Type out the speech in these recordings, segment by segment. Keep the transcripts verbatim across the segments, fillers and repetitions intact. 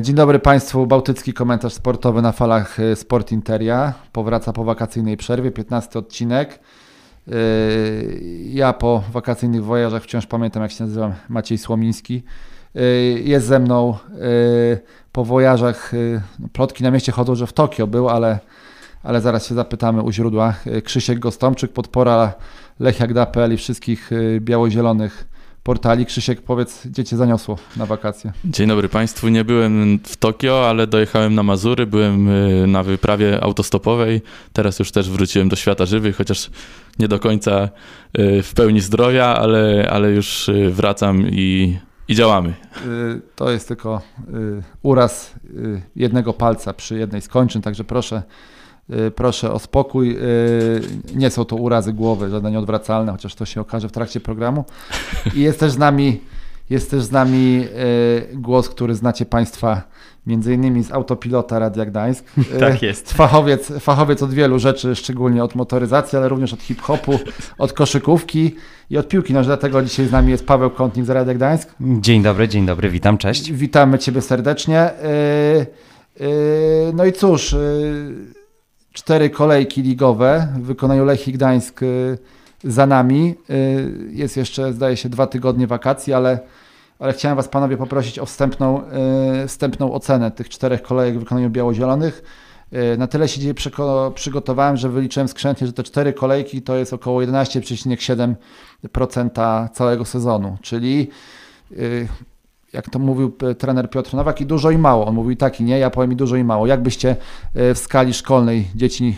Dzień dobry Państwu, Bałtycki Komentarz Sportowy na falach Sport Interia. Powraca po wakacyjnej przerwie, piętnasty odcinek. Ja po wakacyjnych wojażach wciąż pamiętam, jak się nazywam, Maciej Słomiński. Jest ze mną po wojażach, plotki na mieście chodzą, że w Tokio był, ale, ale zaraz się zapytamy u źródła. Krzysiek Gostomczyk, podpora Lechia Gdańsk i wszystkich biało-zielonych portali. Krzysiek, powiedz, gdzie Cię zaniosło na wakacje? Dzień dobry Państwu. Nie byłem w Tokio, ale dojechałem na Mazury, byłem na wyprawie autostopowej. Teraz już też wróciłem do świata żywych, chociaż nie do końca w pełni zdrowia, ale, ale już wracam i, i działamy. To jest tylko uraz jednego palca przy jednej z kończyn, także proszę, proszę o spokój. Nie są to urazy głowy, żadne nieodwracalne, chociaż to się okaże w trakcie programu. I jest też z nami, jest też z nami głos, który znacie Państwa między innymi z Autopilota Radia Gdańsk. Tak jest. Fachowiec, fachowiec od wielu rzeczy, szczególnie od motoryzacji, ale również od hip-hopu, od koszykówki i od piłki. No, dlatego dzisiaj z nami jest Paweł Kątnik z Radia Gdańsk. Dzień dobry, dzień dobry, witam, cześć. Witamy Ciebie serdecznie. No i cóż... Cztery kolejki ligowe w wykonaniu Lechii Gdańsk za nami. Jest jeszcze, zdaje się, dwa tygodnie wakacji, ale, ale chciałem Was, Panowie, poprosić o wstępną, wstępną ocenę tych czterech kolejek w wykonaniu biało-zielonych. Na tyle się dzisiaj przygotowałem, że wyliczyłem skrzętnie, że te cztery kolejki to jest około jedenaście przecinek siedem procent całego sezonu, czyli... Jak to mówił trener Piotr Nowak, i dużo i mało. On mówił tak i nie, ja powiem i dużo i mało. Jakbyście w skali szkolnej dzieci,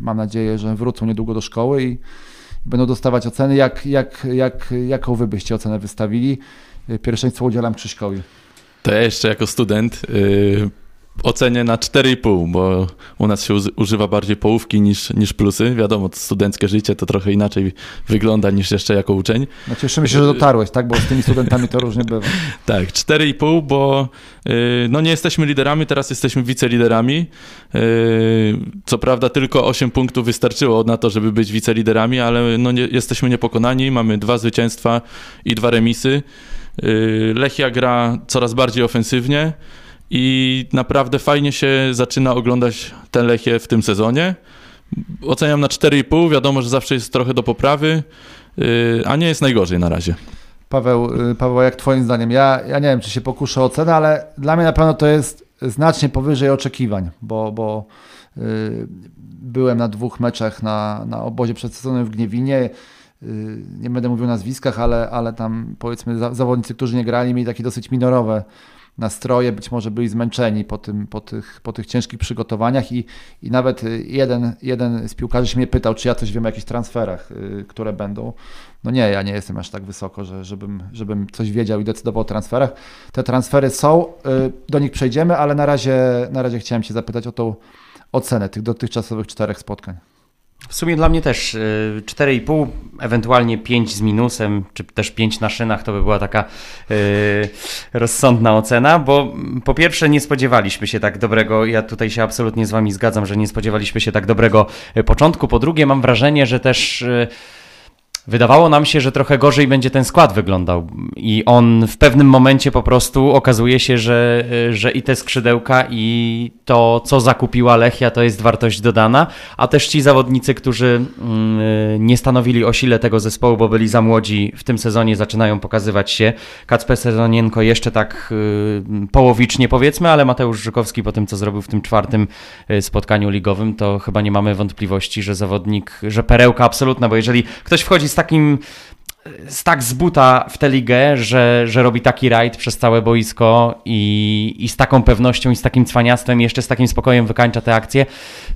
mam nadzieję, że wrócą niedługo do szkoły i będą dostawać oceny, jak, jak, jak, jaką wy byście ocenę wystawili? Pierwszeństwo udzielam Krzyśkowi. To ja jeszcze jako student yy, ocenię na cztery i pół, bo u nas się używa bardziej połówki niż, niż plusy. Wiadomo, studenckie życie to trochę inaczej wygląda niż jeszcze jako uczeń. No cieszymy się, że dotarłeś, tak? Bo z tymi studentami to różnie bywa. Tak, cztery i pół, bo no, nie jesteśmy liderami, teraz jesteśmy wiceliderami. Co prawda tylko osiem punktów wystarczyło na to, żeby być wiceliderami, ale no, nie, jesteśmy niepokonani, mamy dwa zwycięstwa i dwa remisy. Lechia gra coraz bardziej ofensywnie. I naprawdę fajnie się zaczyna oglądać tę Lechię w tym sezonie. Oceniam na cztery i pół, wiadomo, że zawsze jest trochę do poprawy, a nie jest najgorzej na razie. Paweł, Paweł, jak Twoim zdaniem? Ja, ja nie wiem, czy się pokuszę o ocenę, ale dla mnie na pewno to jest znacznie powyżej oczekiwań, bo, bo yy, byłem na dwóch meczach na, na obozie przedsezonowym w Gniewinie. Nie będę mówił o nazwiskach, ale, ale tam powiedzmy za, zawodnicy, którzy nie grali, mieli takie dosyć minorowe nastroje, być może byli zmęczeni po, tym, po, tych, po tych ciężkich przygotowaniach i, i nawet jeden, jeden z piłkarzy się mnie pytał, czy ja coś wiem o jakichś transferach, yy, które będą. No nie, ja nie jestem aż tak wysoko, że, żebym, żebym coś wiedział i decydował o transferach. Te transfery są, yy, do nich przejdziemy, ale na razie, na razie chciałem Cię zapytać o tą ocenę tych dotychczasowych czterech spotkań. W sumie dla mnie też cztery i pół, ewentualnie pięć z minusem, czy też pięć na szynach, to by była taka yy, rozsądna ocena, bo po pierwsze nie spodziewaliśmy się tak dobrego, ja tutaj się absolutnie z Wami zgadzam, że nie spodziewaliśmy się tak dobrego początku, po drugie mam wrażenie, że też... Yy, Wydawało nam się, że trochę gorzej będzie ten skład wyglądał i on w pewnym momencie po prostu okazuje się, że, że i te skrzydełka i to, co zakupiła Lechia, to jest wartość dodana, a też ci zawodnicy, którzy nie stanowili o sile tego zespołu, bo byli za młodzi, w tym sezonie zaczynają pokazywać się. Kacper Sezonienko jeszcze tak połowicznie powiedzmy, ale Mateusz Żukowski po tym, co zrobił w tym czwartym spotkaniu ligowym, to chyba nie mamy wątpliwości, że zawodnik, że perełka absolutna, bo jeżeli ktoś wchodzi z takim, z tak z buta w tę ligę, że, że robi taki rajd przez całe boisko i, i z taką pewnością i z takim cwaniactwem i jeszcze z takim spokojem wykańcza te akcje,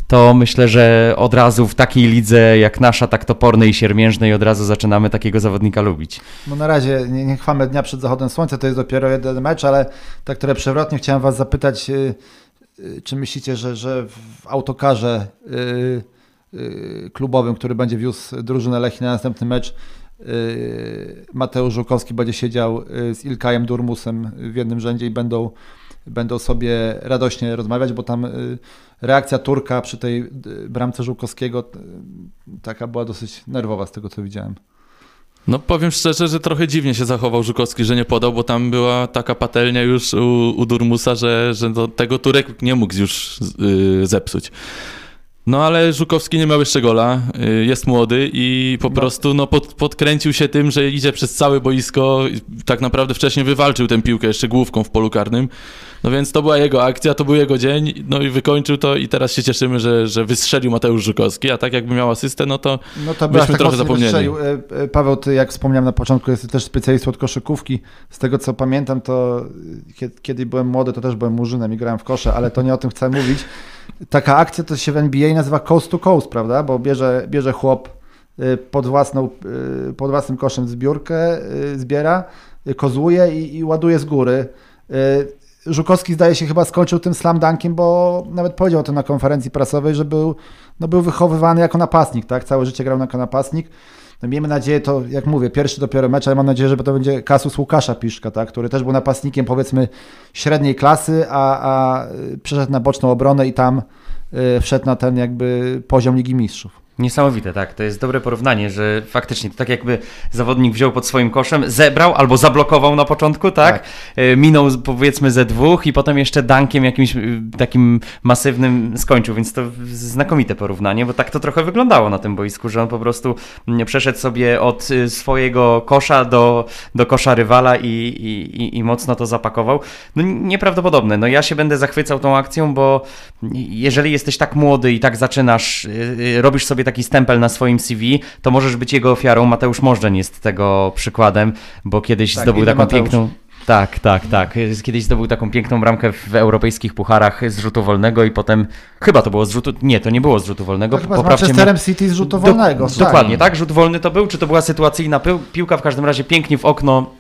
to myślę, że od razu w takiej lidze jak nasza, tak topornej i siermiężnej, od razu zaczynamy takiego zawodnika lubić. No na razie nie, nie chwamy dnia przed zachodem słońca, to jest dopiero jeden mecz, ale tak trochę przewrotnie chciałem Was zapytać, yy, yy, czy myślicie, że, że w autokarze... Yy... klubowym, który będzie wiózł drużynę Lechii na następny mecz, Mateusz Żukowski będzie siedział z İlkayem Durmusem w jednym rzędzie i będą, będą sobie radośnie rozmawiać, bo tam reakcja Turka przy tej bramce Żukowskiego taka była dosyć nerwowa z tego, co widziałem. No powiem szczerze, że trochę dziwnie się zachował Żukowski, że nie podał, bo tam była taka patelnia już u, u Durmusa, że, że do tego Turek nie mógł już yy, zepsuć. No ale Żukowski nie miał jeszcze gola, yy, jest młody i po no. prostu no, pod, podkręcił się tym, że idzie przez całe boisko. Tak naprawdę wcześniej wywalczył tę piłkę jeszcze główką w polu karnym. No więc to była jego akcja, to był jego dzień, no i wykończył to i teraz się cieszymy, że, że wystrzelił Mateusz Żukowski, a tak jakby miał asystę, no to, no to byśmy tak trochę zapomnieli. Paweł, ty jak wspomniałem na początku, jesteś też specjalistą od koszykówki. Z tego co pamiętam, to kiedy, kiedy byłem młody, to też byłem murzynem i grałem w kosze, ale to nie o tym chcę mówić. Taka akcja to się w N B A nazywa coast to coast, prawda, bo bierze, bierze chłop pod, własną, pod własnym koszem zbiórkę, zbiera, kozłuje i, i ładuje z góry. Żukowski zdaje się chyba skończył tym slam dunkiem, bo nawet powiedział o tym na konferencji prasowej, że był, no był wychowywany jako napastnik, tak? Całe życie grał jako napastnik. No miejmy nadzieję, to jak mówię, pierwszy dopiero mecz, ale mam nadzieję, że to będzie kasus Łukasza Piszka, tak? Który też był napastnikiem powiedzmy średniej klasy, a, a przeszedł na boczną obronę i tam y, wszedł na ten jakby poziom Ligi Mistrzów. Niesamowite, tak. To jest dobre porównanie, że faktycznie to tak jakby zawodnik wziął pod swoim koszem, zebrał albo zablokował na początku, tak? tak. Minął powiedzmy ze dwóch i potem jeszcze dunkiem jakimś takim masywnym skończył, więc to znakomite porównanie, bo tak to trochę wyglądało na tym boisku, że on po prostu przeszedł sobie od swojego kosza do, do kosza rywala i, i, i mocno to zapakował. No nieprawdopodobne. No ja się będę zachwycał tą akcją, bo jeżeli jesteś tak młody i tak zaczynasz, robisz sobie taki stempel na swoim C V, to możesz być jego ofiarą. Mateusz Możdżeń jest tego przykładem, bo kiedyś tak, zdobył taką Mateusz. piękną... Tak, tak, tak. Kiedyś zdobył taką piękną bramkę w europejskich pucharach z rzutu wolnego i potem... Chyba to było z rzutu... Nie, to nie było z rzutu wolnego. To chyba z Manchesterem City z rzutu wolnego. Do, tak. Dokładnie, tak? Rzut wolny to był? Czy to była sytuacyjna piłka? W każdym razie pięknie w okno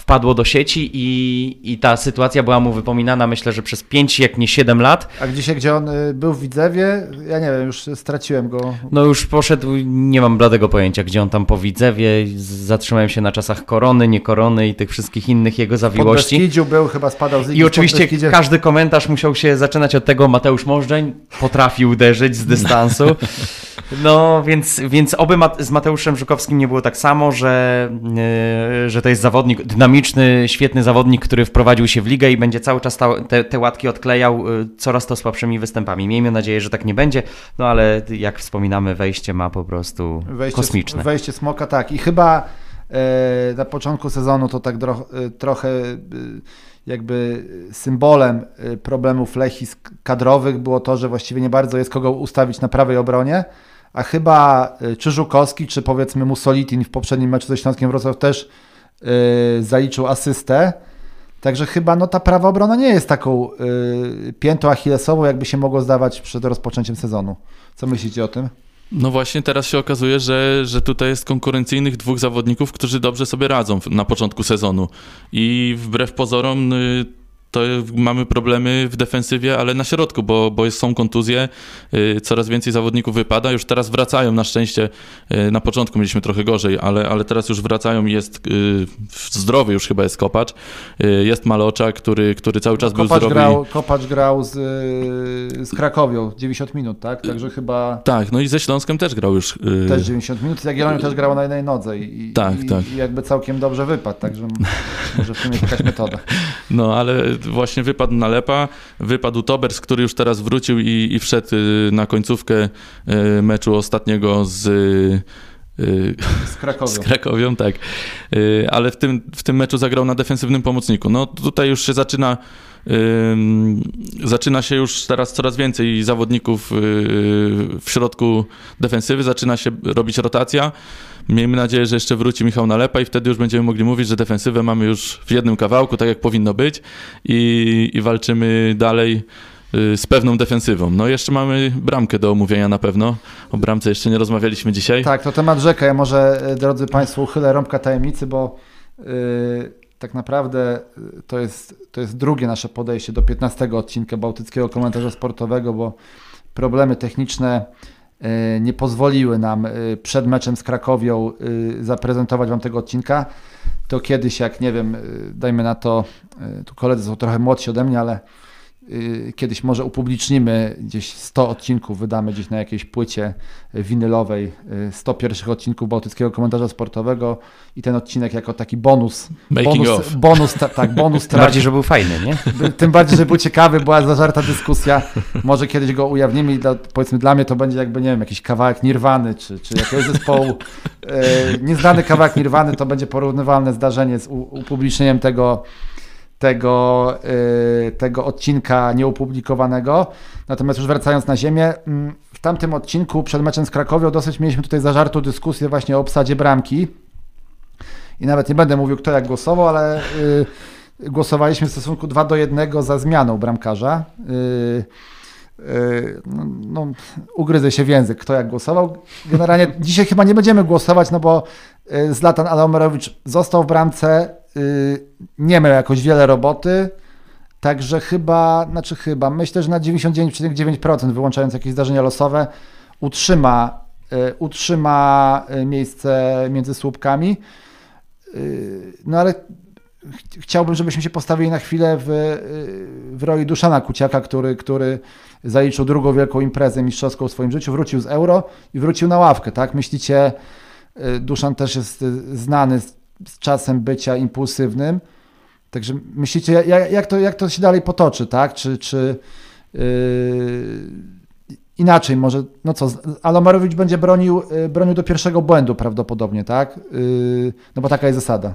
wpadło do sieci i, i ta sytuacja była mu wypominana, myślę, że przez pięć, jak nie siedem lat. A gdzieś, gdzie on był w Widzewie, ja nie wiem, już straciłem go. No już poszedł, nie mam bladego pojęcia, gdzie on tam po Widzewie, zatrzymałem się na czasach Korony, nie Korony i tych wszystkich innych jego zawiłości. Pod Beskidziu był, chyba spadał z Ligi. I oczywiście każdy komentarz musiał się zaczynać od tego, Mateusz Możdżeń potrafi uderzyć z dystansu. No więc, więc oby ma- z Mateuszem Żukowskim nie było tak samo, że, yy, że to jest zawodnik, dynamiczny, świetny zawodnik, który wprowadził się w ligę i będzie cały czas te, te łatki odklejał coraz to słabszymi występami. Miejmy nadzieję, że tak nie będzie, no ale jak wspominamy, wejście ma po prostu wejście, kosmiczne. Wejście Smoka, tak. I chyba e, na początku sezonu to tak dro, e, trochę e, jakby symbolem problemów Lechii kadrowych było to, że właściwie nie bardzo jest kogo ustawić na prawej obronie, a chyba e, czy Żukowski, czy powiedzmy Musolitin w poprzednim meczu ze Śląskiem Wrocław też Yy, zaliczył asystę, także chyba no, ta prawa obrona nie jest taką yy, piętą achillesową, jakby się mogło zdawać przed rozpoczęciem sezonu. Co myślicie o tym? No właśnie teraz się okazuje, że, że tutaj jest konkurencyjnych dwóch zawodników, którzy dobrze sobie radzą na początku sezonu i wbrew pozorom yy, to mamy problemy w defensywie, ale na środku, bo, bo są kontuzje, yy, coraz więcej zawodników wypada, już teraz wracają na szczęście, yy, na początku mieliśmy trochę gorzej, ale, ale teraz już wracają i jest yy, zdrowy już chyba jest Kopacz, yy, jest Maloča, który, który cały czas Kopacz był zdrowy. Grał, Kopacz grał z, yy, z Krakowią dziewięćdziesiąt minut, tak? Także chyba... Tak, no i ze Śląskiem też grał już. Yy... Też dziewięćdziesiąt minut, Jagiellonią też grał na jednej nodze i, tak, i, tak. i jakby całkiem dobrze wypadł, także może w tym jest jakaś metoda. No ale właśnie wypadł Nalepa, wypadł Tobers, który już teraz wrócił i, i wszedł na końcówkę meczu ostatniego z... Z Krakowią. Z Krakowią, tak. Ale w tym, w tym meczu zagrał na defensywnym pomocniku. No tutaj już się zaczyna... Zaczyna się już teraz coraz więcej zawodników w środku defensywy, zaczyna się robić rotacja. Miejmy nadzieję, że jeszcze wróci Michał Nalepa i wtedy już będziemy mogli mówić, że defensywę mamy już w jednym kawałku, tak jak powinno być i, i walczymy dalej z pewną defensywą. No jeszcze mamy bramkę do omówienia na pewno. O bramce jeszcze nie rozmawialiśmy dzisiaj. Tak, to temat rzeka. Ja może, drodzy Państwo, uchylę rąbka tajemnicy, bo... Yy... Tak naprawdę to jest, to jest drugie nasze podejście do piętnastego odcinka Bałtyckiego Komentarza Sportowego, bo problemy techniczne nie pozwoliły nam przed meczem z Krakowią zaprezentować Wam tego odcinka. To kiedyś, jak nie wiem, dajmy na to, tu koledzy są trochę młodsi ode mnie, ale Kiedyś może upublicznimy gdzieś sto odcinków, wydamy gdzieś na jakiejś płycie winylowej sto pierwszych odcinków Bałtyckiego Komentarza Sportowego i ten odcinek jako taki bonus. Making bonus, bonus ta, tak, bonus. Tym bardziej, że był fajny, nie? Tym bardziej, że był ciekawy, była zażarta dyskusja. Może kiedyś go ujawnimy i dla, powiedzmy dla mnie to będzie jakby, nie wiem, jakiś kawałek Nirwany, czy, czy jakiegoś zespołu. E, nieznany kawałek Nirwany to będzie porównywalne zdarzenie z upublicznieniem tego Tego, yy, tego odcinka nieupublikowanego. Natomiast już wracając na ziemię, w tamtym odcinku przed meczem z Krakowią dosyć mieliśmy tutaj zażartą dyskusję właśnie o obsadzie bramki. I nawet nie będę mówił, kto jak głosował, ale yy, głosowaliśmy w stosunku dwa do jednego za zmianą bramkarza. Yy, No, no, ugryzę się w język, kto jak głosował. Generalnie dzisiaj chyba nie będziemy głosować, no bo Zlatan Alomerović został w bramce, nie miał jakoś wiele roboty, także chyba, znaczy chyba, myślę, że na dziewięćdziesiąt dziewięć przecinek dziewięć procent wyłączając jakieś zdarzenia losowe utrzyma, utrzyma miejsce między słupkami. No ale chciałbym, żebyśmy się postawili na chwilę w, w roli Duszana Kuciaka, który, który zaliczył drugą wielką imprezę mistrzowską w swoim życiu, wrócił z Euro i wrócił na ławkę, tak? Myślicie, Duszan też jest znany z, z czasem bycia impulsywnym, także myślicie, jak, jak, to, jak to się dalej potoczy, tak? Czy, czy yy, inaczej może, no co, Alomerović będzie bronił, bronił do pierwszego błędu prawdopodobnie, tak? Yy, no bo taka jest zasada.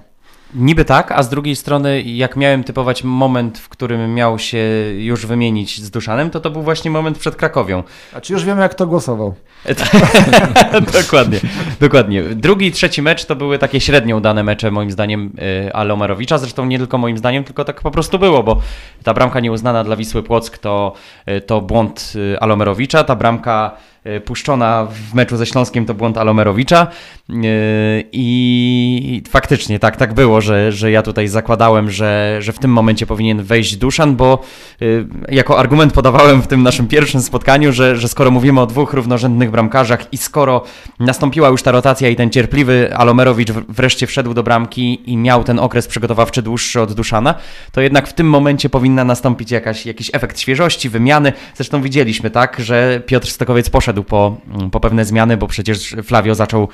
Niby tak, a z drugiej strony jak miałem typować moment, w którym miał się już wymienić z Duszanem, to to był właśnie moment przed Krakowią. A czy już wiemy, jak to głosował? dokładnie, dokładnie. Drugi i trzeci mecz to były takie średnio udane mecze moim zdaniem Alomerowicza, zresztą nie tylko moim zdaniem, tylko tak po prostu było, bo ta bramka nieuznana dla Wisły Płock to, to błąd Alomerowicza, ta bramka puszczona w meczu ze Śląskiem to błąd Alomerowicza i faktycznie tak, tak było, że, że ja tutaj zakładałem, że, że w tym momencie powinien wejść Duszan, bo jako argument podawałem w tym naszym pierwszym spotkaniu, że, że skoro mówimy o dwóch równorzędnych bramkarzach i skoro nastąpiła już ta rotacja i ten cierpliwy Alomerowicz wreszcie wszedł do bramki i miał ten okres przygotowawczy dłuższy od Duszana, to jednak w tym momencie powinna nastąpić jakaś, jakiś efekt świeżości, wymiany. Zresztą widzieliśmy, tak, że Piotr Stokowiec poszedł Po, po pewne zmiany, bo przecież Flavio zaczął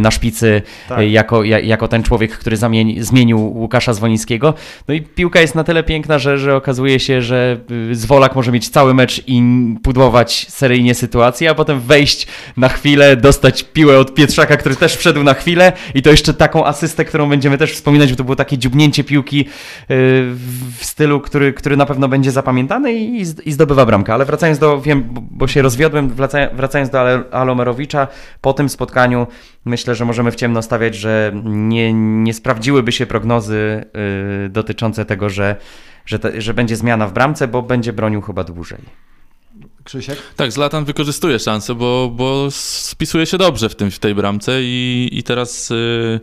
na szpicy, tak, jako, jako ten człowiek, który zamieni, zmienił Łukasza Zwolińskiego. No i piłka jest na tyle piękna, że, że okazuje się, że Zwolak może mieć cały mecz i pudłować seryjnie sytuację, a potem wejść na chwilę, dostać piłę od Pietrzaka, który też wszedł na chwilę i to jeszcze taką asystę, którą będziemy też wspominać, bo to było takie dziubnięcie piłki w stylu, który, który na pewno będzie zapamiętany i zdobywa bramkę. Ale wracając do, wiem, bo się rozwiodłem, wracając Wracając do Alomerowicza, po tym spotkaniu myślę, że możemy w ciemno stawiać, że nie, nie sprawdziłyby się prognozy yy, dotyczące tego, że, że, te, że będzie zmiana w bramce, bo będzie bronił chyba dłużej. Krzysiek? Tak, Zlatan wykorzystuje szansę, bo, bo spisuje się dobrze w, tym, w tej bramce i, i teraz... Yy...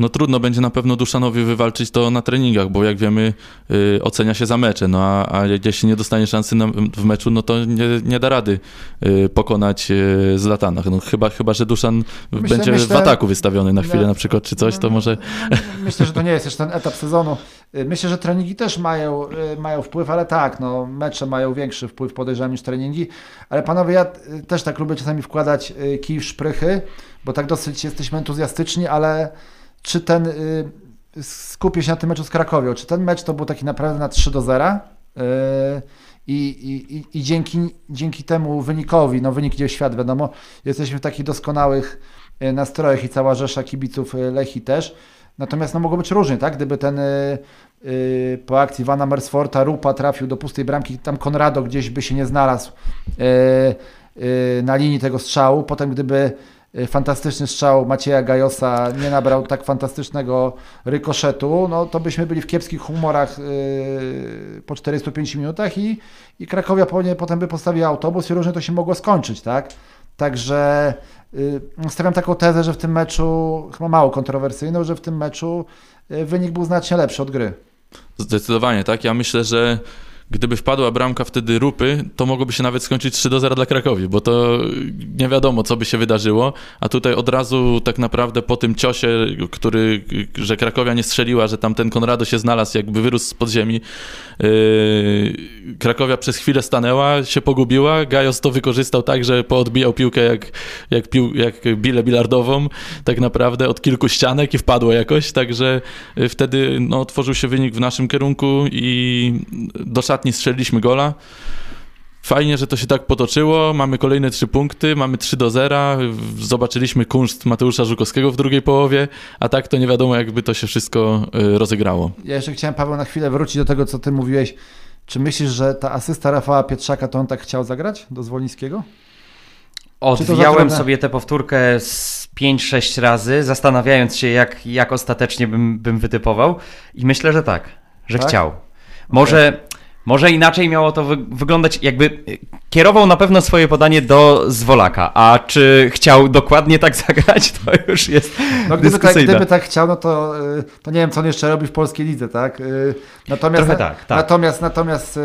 No trudno będzie na pewno Duszanowi wywalczyć to na treningach, bo jak wiemy yy, ocenia się za mecze, no a, a jeśli nie dostanie szansy na, w meczu, no to nie, nie da rady yy, pokonać yy, Zlatana. No, chyba, chyba, że Duszan myślę, będzie myślę, w ataku wystawiony na chwilę, ja, na przykład, czy coś, to może... Myślę, że to nie jest jeszcze ten etap sezonu. Myślę, że treningi też mają, mają wpływ, ale tak, no, mecze mają większy wpływ, podejrzewam, niż treningi. Ale panowie, ja też tak lubię czasami wkładać kij w szprychy, bo tak dosyć jesteśmy entuzjastyczni, ale... Czy ten, y, skupię się na tym meczu z Krakowią, czy ten mecz to był taki naprawdę na trzy do zera y, i, i, i dzięki, dzięki temu wynikowi, no wynik idzie w świat, wiadomo, jesteśmy w takich doskonałych nastrojach i cała rzesza kibiców Lechii też, natomiast no mogło być różnie, tak, gdyby ten y, y, po akcji Ivana Mersforta Rupa trafił do pustej bramki, tam Konrado gdzieś by się nie znalazł y, y, na linii tego strzału, potem gdyby fantastyczny strzał Macieja Gajosa nie nabrał tak fantastycznego rykoszetu, no to byśmy byli w kiepskich humorach yy, po czterdziestu pięciu minutach i, i Cracovia potem by postawił autobus i różnie to się mogło skończyć, tak? Także yy, stawiam taką tezę, że w tym meczu, chyba mało kontrowersyjną, że w tym meczu wynik był znacznie lepszy od gry. Zdecydowanie, tak. Ja myślę, że Gdyby wpadła bramka wtedy Rupy, to mogłoby się nawet skończyć trzy do zera dla Cracovii, bo to nie wiadomo, co by się wydarzyło. A tutaj od razu tak naprawdę po tym ciosie, który, że Cracovia nie strzeliła, że tam ten Konrado się znalazł, jakby wyrósł z podziemi. Yy, Cracovia przez chwilę stanęła, się pogubiła. Gajos to wykorzystał tak, że poodbijał piłkę jak, jak, pił, jak bilę bilardową, tak naprawdę od kilku ścianek i wpadło jakoś. Także wtedy no, otworzył się wynik w naszym kierunku i do szatni strzeliliśmy gola. Fajnie, że to się tak potoczyło. Mamy kolejne trzy punkty, mamy trzy do zera. Zobaczyliśmy kunszt Mateusza Żukowskiego w drugiej połowie, a tak to nie wiadomo, jakby to się wszystko rozegrało. Ja jeszcze chciałem, Paweł, na chwilę wrócić do tego, co ty mówiłeś. Czy myślisz, że ta asysta Rafała Pietrzaka, to on tak chciał zagrać do Zwolińskiego? Odwijałem sobie tę powtórkę z pięć sześć razy, zastanawiając się, jak, jak ostatecznie bym, bym wytypował. I myślę, że tak, że tak? chciał. Może... Okay. Może inaczej miało to wy- wyglądać, jakby kierował na pewno swoje podanie do Zwolaka, a czy chciał dokładnie tak zagrać, to już jest no, gdyby, tak, gdyby tak chciał, no to, to nie wiem, co on jeszcze robi w polskiej lidze, tak? Natomiast, Trochę tak, tak. Natomiast, natomiast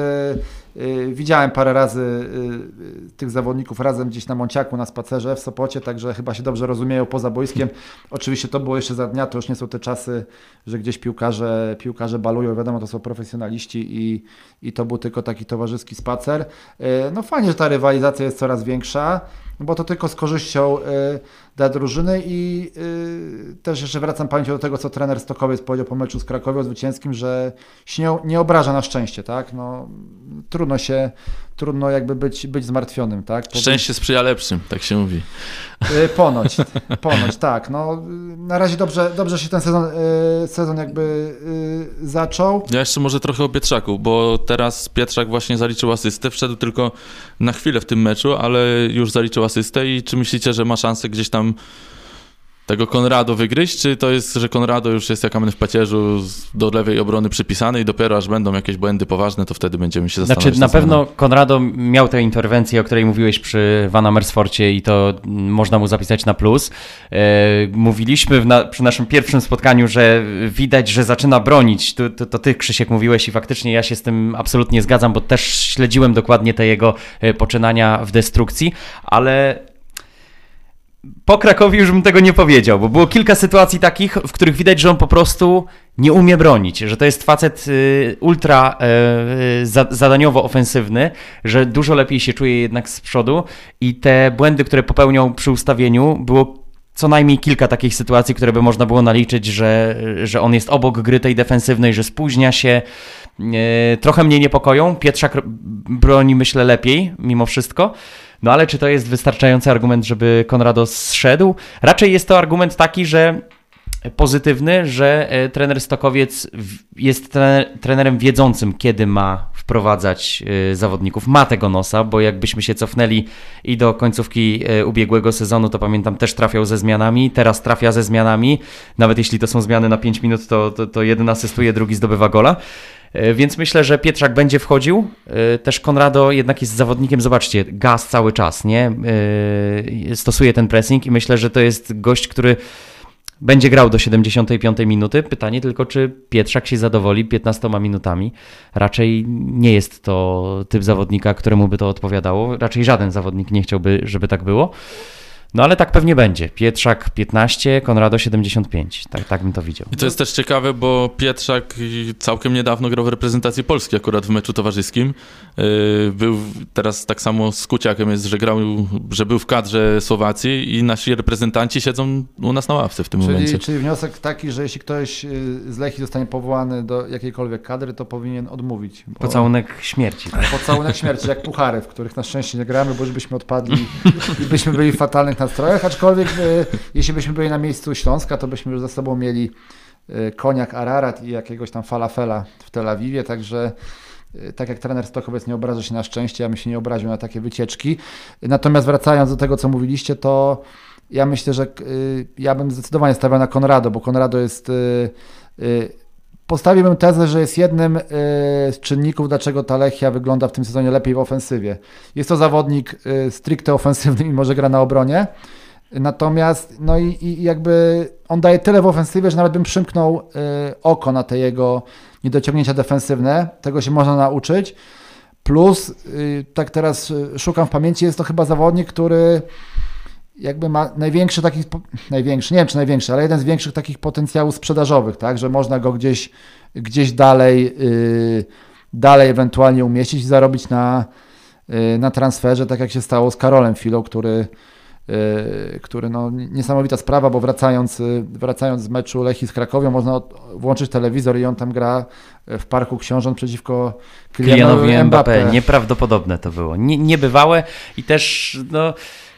widziałem parę razy tych zawodników razem gdzieś na Monciaku, na spacerze w Sopocie, także chyba się dobrze rozumieją poza boiskiem. Oczywiście to było jeszcze za dnia, to już nie są te czasy, że gdzieś piłkarze, piłkarze balują, wiadomo, to są profesjonaliści i, i to był tylko taki towarzyski spacer. No fajnie, że ta rywalizacja jest coraz większa, bo to tylko z korzyścią dla drużyny i też jeszcze wracam pamięcią do tego, co trener Stokowiec powiedział po meczu z Cracovią zwycięskim, że się nie obraża na szczęście, tak? No, trudno się, trudno jakby być, być zmartwionym, tak? Powiedz... Szczęście sprzyja lepszym, tak się mówi. Ponoć, ponoć, tak. No, na razie dobrze, dobrze się ten sezon, sezon jakby zaczął. Ja jeszcze może trochę o Pietrzaku, bo teraz Pietrzak właśnie zaliczył asystę, wszedł tylko na chwilę w tym meczu, ale już zaliczył asystę i czy myślicie, że ma szansę gdzieś tam tego Konrado wygryźć, czy to jest, że Konrado już jest jak amen w pacierzu do lewej obrony przypisany i dopiero aż będą jakieś błędy poważne, to wtedy będziemy się zastanawiać. Znaczy na pewno Konrado miał tę interwencję, o której mówiłeś przy Van Amersforcie i to można mu zapisać na plus. Mówiliśmy w na, przy naszym pierwszym spotkaniu, że widać, że zaczyna bronić. To, to, to ty, Krzysiek, mówiłeś i faktycznie ja się z tym absolutnie zgadzam, bo też śledziłem dokładnie te jego poczynania w destrukcji, ale... Po Cracovii już bym tego nie powiedział, bo było kilka sytuacji takich, w których widać, że on po prostu nie umie bronić, że to jest facet ultra zadaniowo ofensywny, że dużo lepiej się czuje jednak z przodu i te błędy, które popełniał przy ustawieniu, było co najmniej kilka takich sytuacji, które by można było naliczyć, że, że on jest obok gry tej defensywnej, że spóźnia się. Trochę mnie niepokoją. Pietrzak broni, myślę, lepiej mimo wszystko. No ale czy to jest wystarczający argument, żeby Konrado zszedł? Raczej jest to argument taki, że pozytywny, że trener Stokowiec jest trenerem wiedzącym, kiedy ma wprowadzać zawodników. Ma tego nosa, bo jakbyśmy się cofnęli i do końcówki ubiegłego sezonu, to pamiętam, też trafiał ze zmianami, teraz trafia ze zmianami. Nawet jeśli to są zmiany na pięć minut, to, to, to jeden asystuje, drugi zdobywa gola. Więc myślę, że Pietrzak będzie wchodził. Też Konrado jednak jest zawodnikiem, zobaczcie, gaz cały czas, nie? Stosuje ten pressing i myślę, że to jest gość, który będzie grał do siedemdziesiątej piątej minuty. Pytanie tylko, czy Pietrzak się zadowoli piętnastoma minutami. Raczej nie jest to typ zawodnika, któremu by to odpowiadało. Raczej żaden zawodnik nie chciałby, żeby tak było. No ale tak pewnie będzie. Pietrzak piętnaście, Konrado siedemdziesiąt pięć. Tak, tak bym to widział. I to jest też ciekawe, bo Pietrzak całkiem niedawno grał w reprezentacji Polski akurat w meczu towarzyskim. Był teraz tak samo z Kuciakiem, jest, że grał, że był w kadrze Słowacji i nasi reprezentanci siedzą u nas na ławce w tym czyli, momencie. Czyli wniosek taki, że jeśli ktoś z Lechii zostanie powołany do jakiejkolwiek kadry, to powinien odmówić. Bo... Pocałunek śmierci. Pocałunek śmierci, jak puchary, w których na szczęście nie gramy, bo już byśmy odpadli i byśmy byli w fatalnych nastrojach, aczkolwiek y, jeśli byśmy byli na miejscu Śląska, to byśmy już za sobą mieli y, koniak Ararat i jakiegoś tam falafela w Tel Awiwie, także y, tak jak trener Stokowiec nie obraża się na szczęście, ja bym się nie obraził na takie wycieczki. Natomiast wracając do tego, co mówiliście, to ja myślę, że y, ja bym zdecydowanie stawiał na Konrado, bo Konrado jest... Y, y, Postawiłbym tezę, że jest jednym z czynników, dlaczego ta Lechia wygląda w tym sezonie lepiej w ofensywie. Jest to zawodnik stricte ofensywny, mimo że gra na obronie. Natomiast no i, i jakby on daje tyle w ofensywie, że nawet bym przymknął oko na te jego, niedociągnięcia defensywne, tego się można nauczyć. Plus, tak teraz szukam w pamięci, jest to chyba zawodnik, który jakby ma największy taki, największy, nie wiem czy największy, ale jeden z większych takich potencjałów sprzedażowych, tak, że można go gdzieś, gdzieś dalej, yy, dalej ewentualnie umieścić i zarobić na, yy, na transferze, tak jak się stało z Karolem Filą, który, yy, który no, niesamowita sprawa, bo wracając, wracając z meczu Lechii z Krakowią, można od, włączyć telewizor i on tam gra w Parku Książąt przeciwko Kylianowi Mbappé. Nieprawdopodobne to było, nie, niebywałe i też no...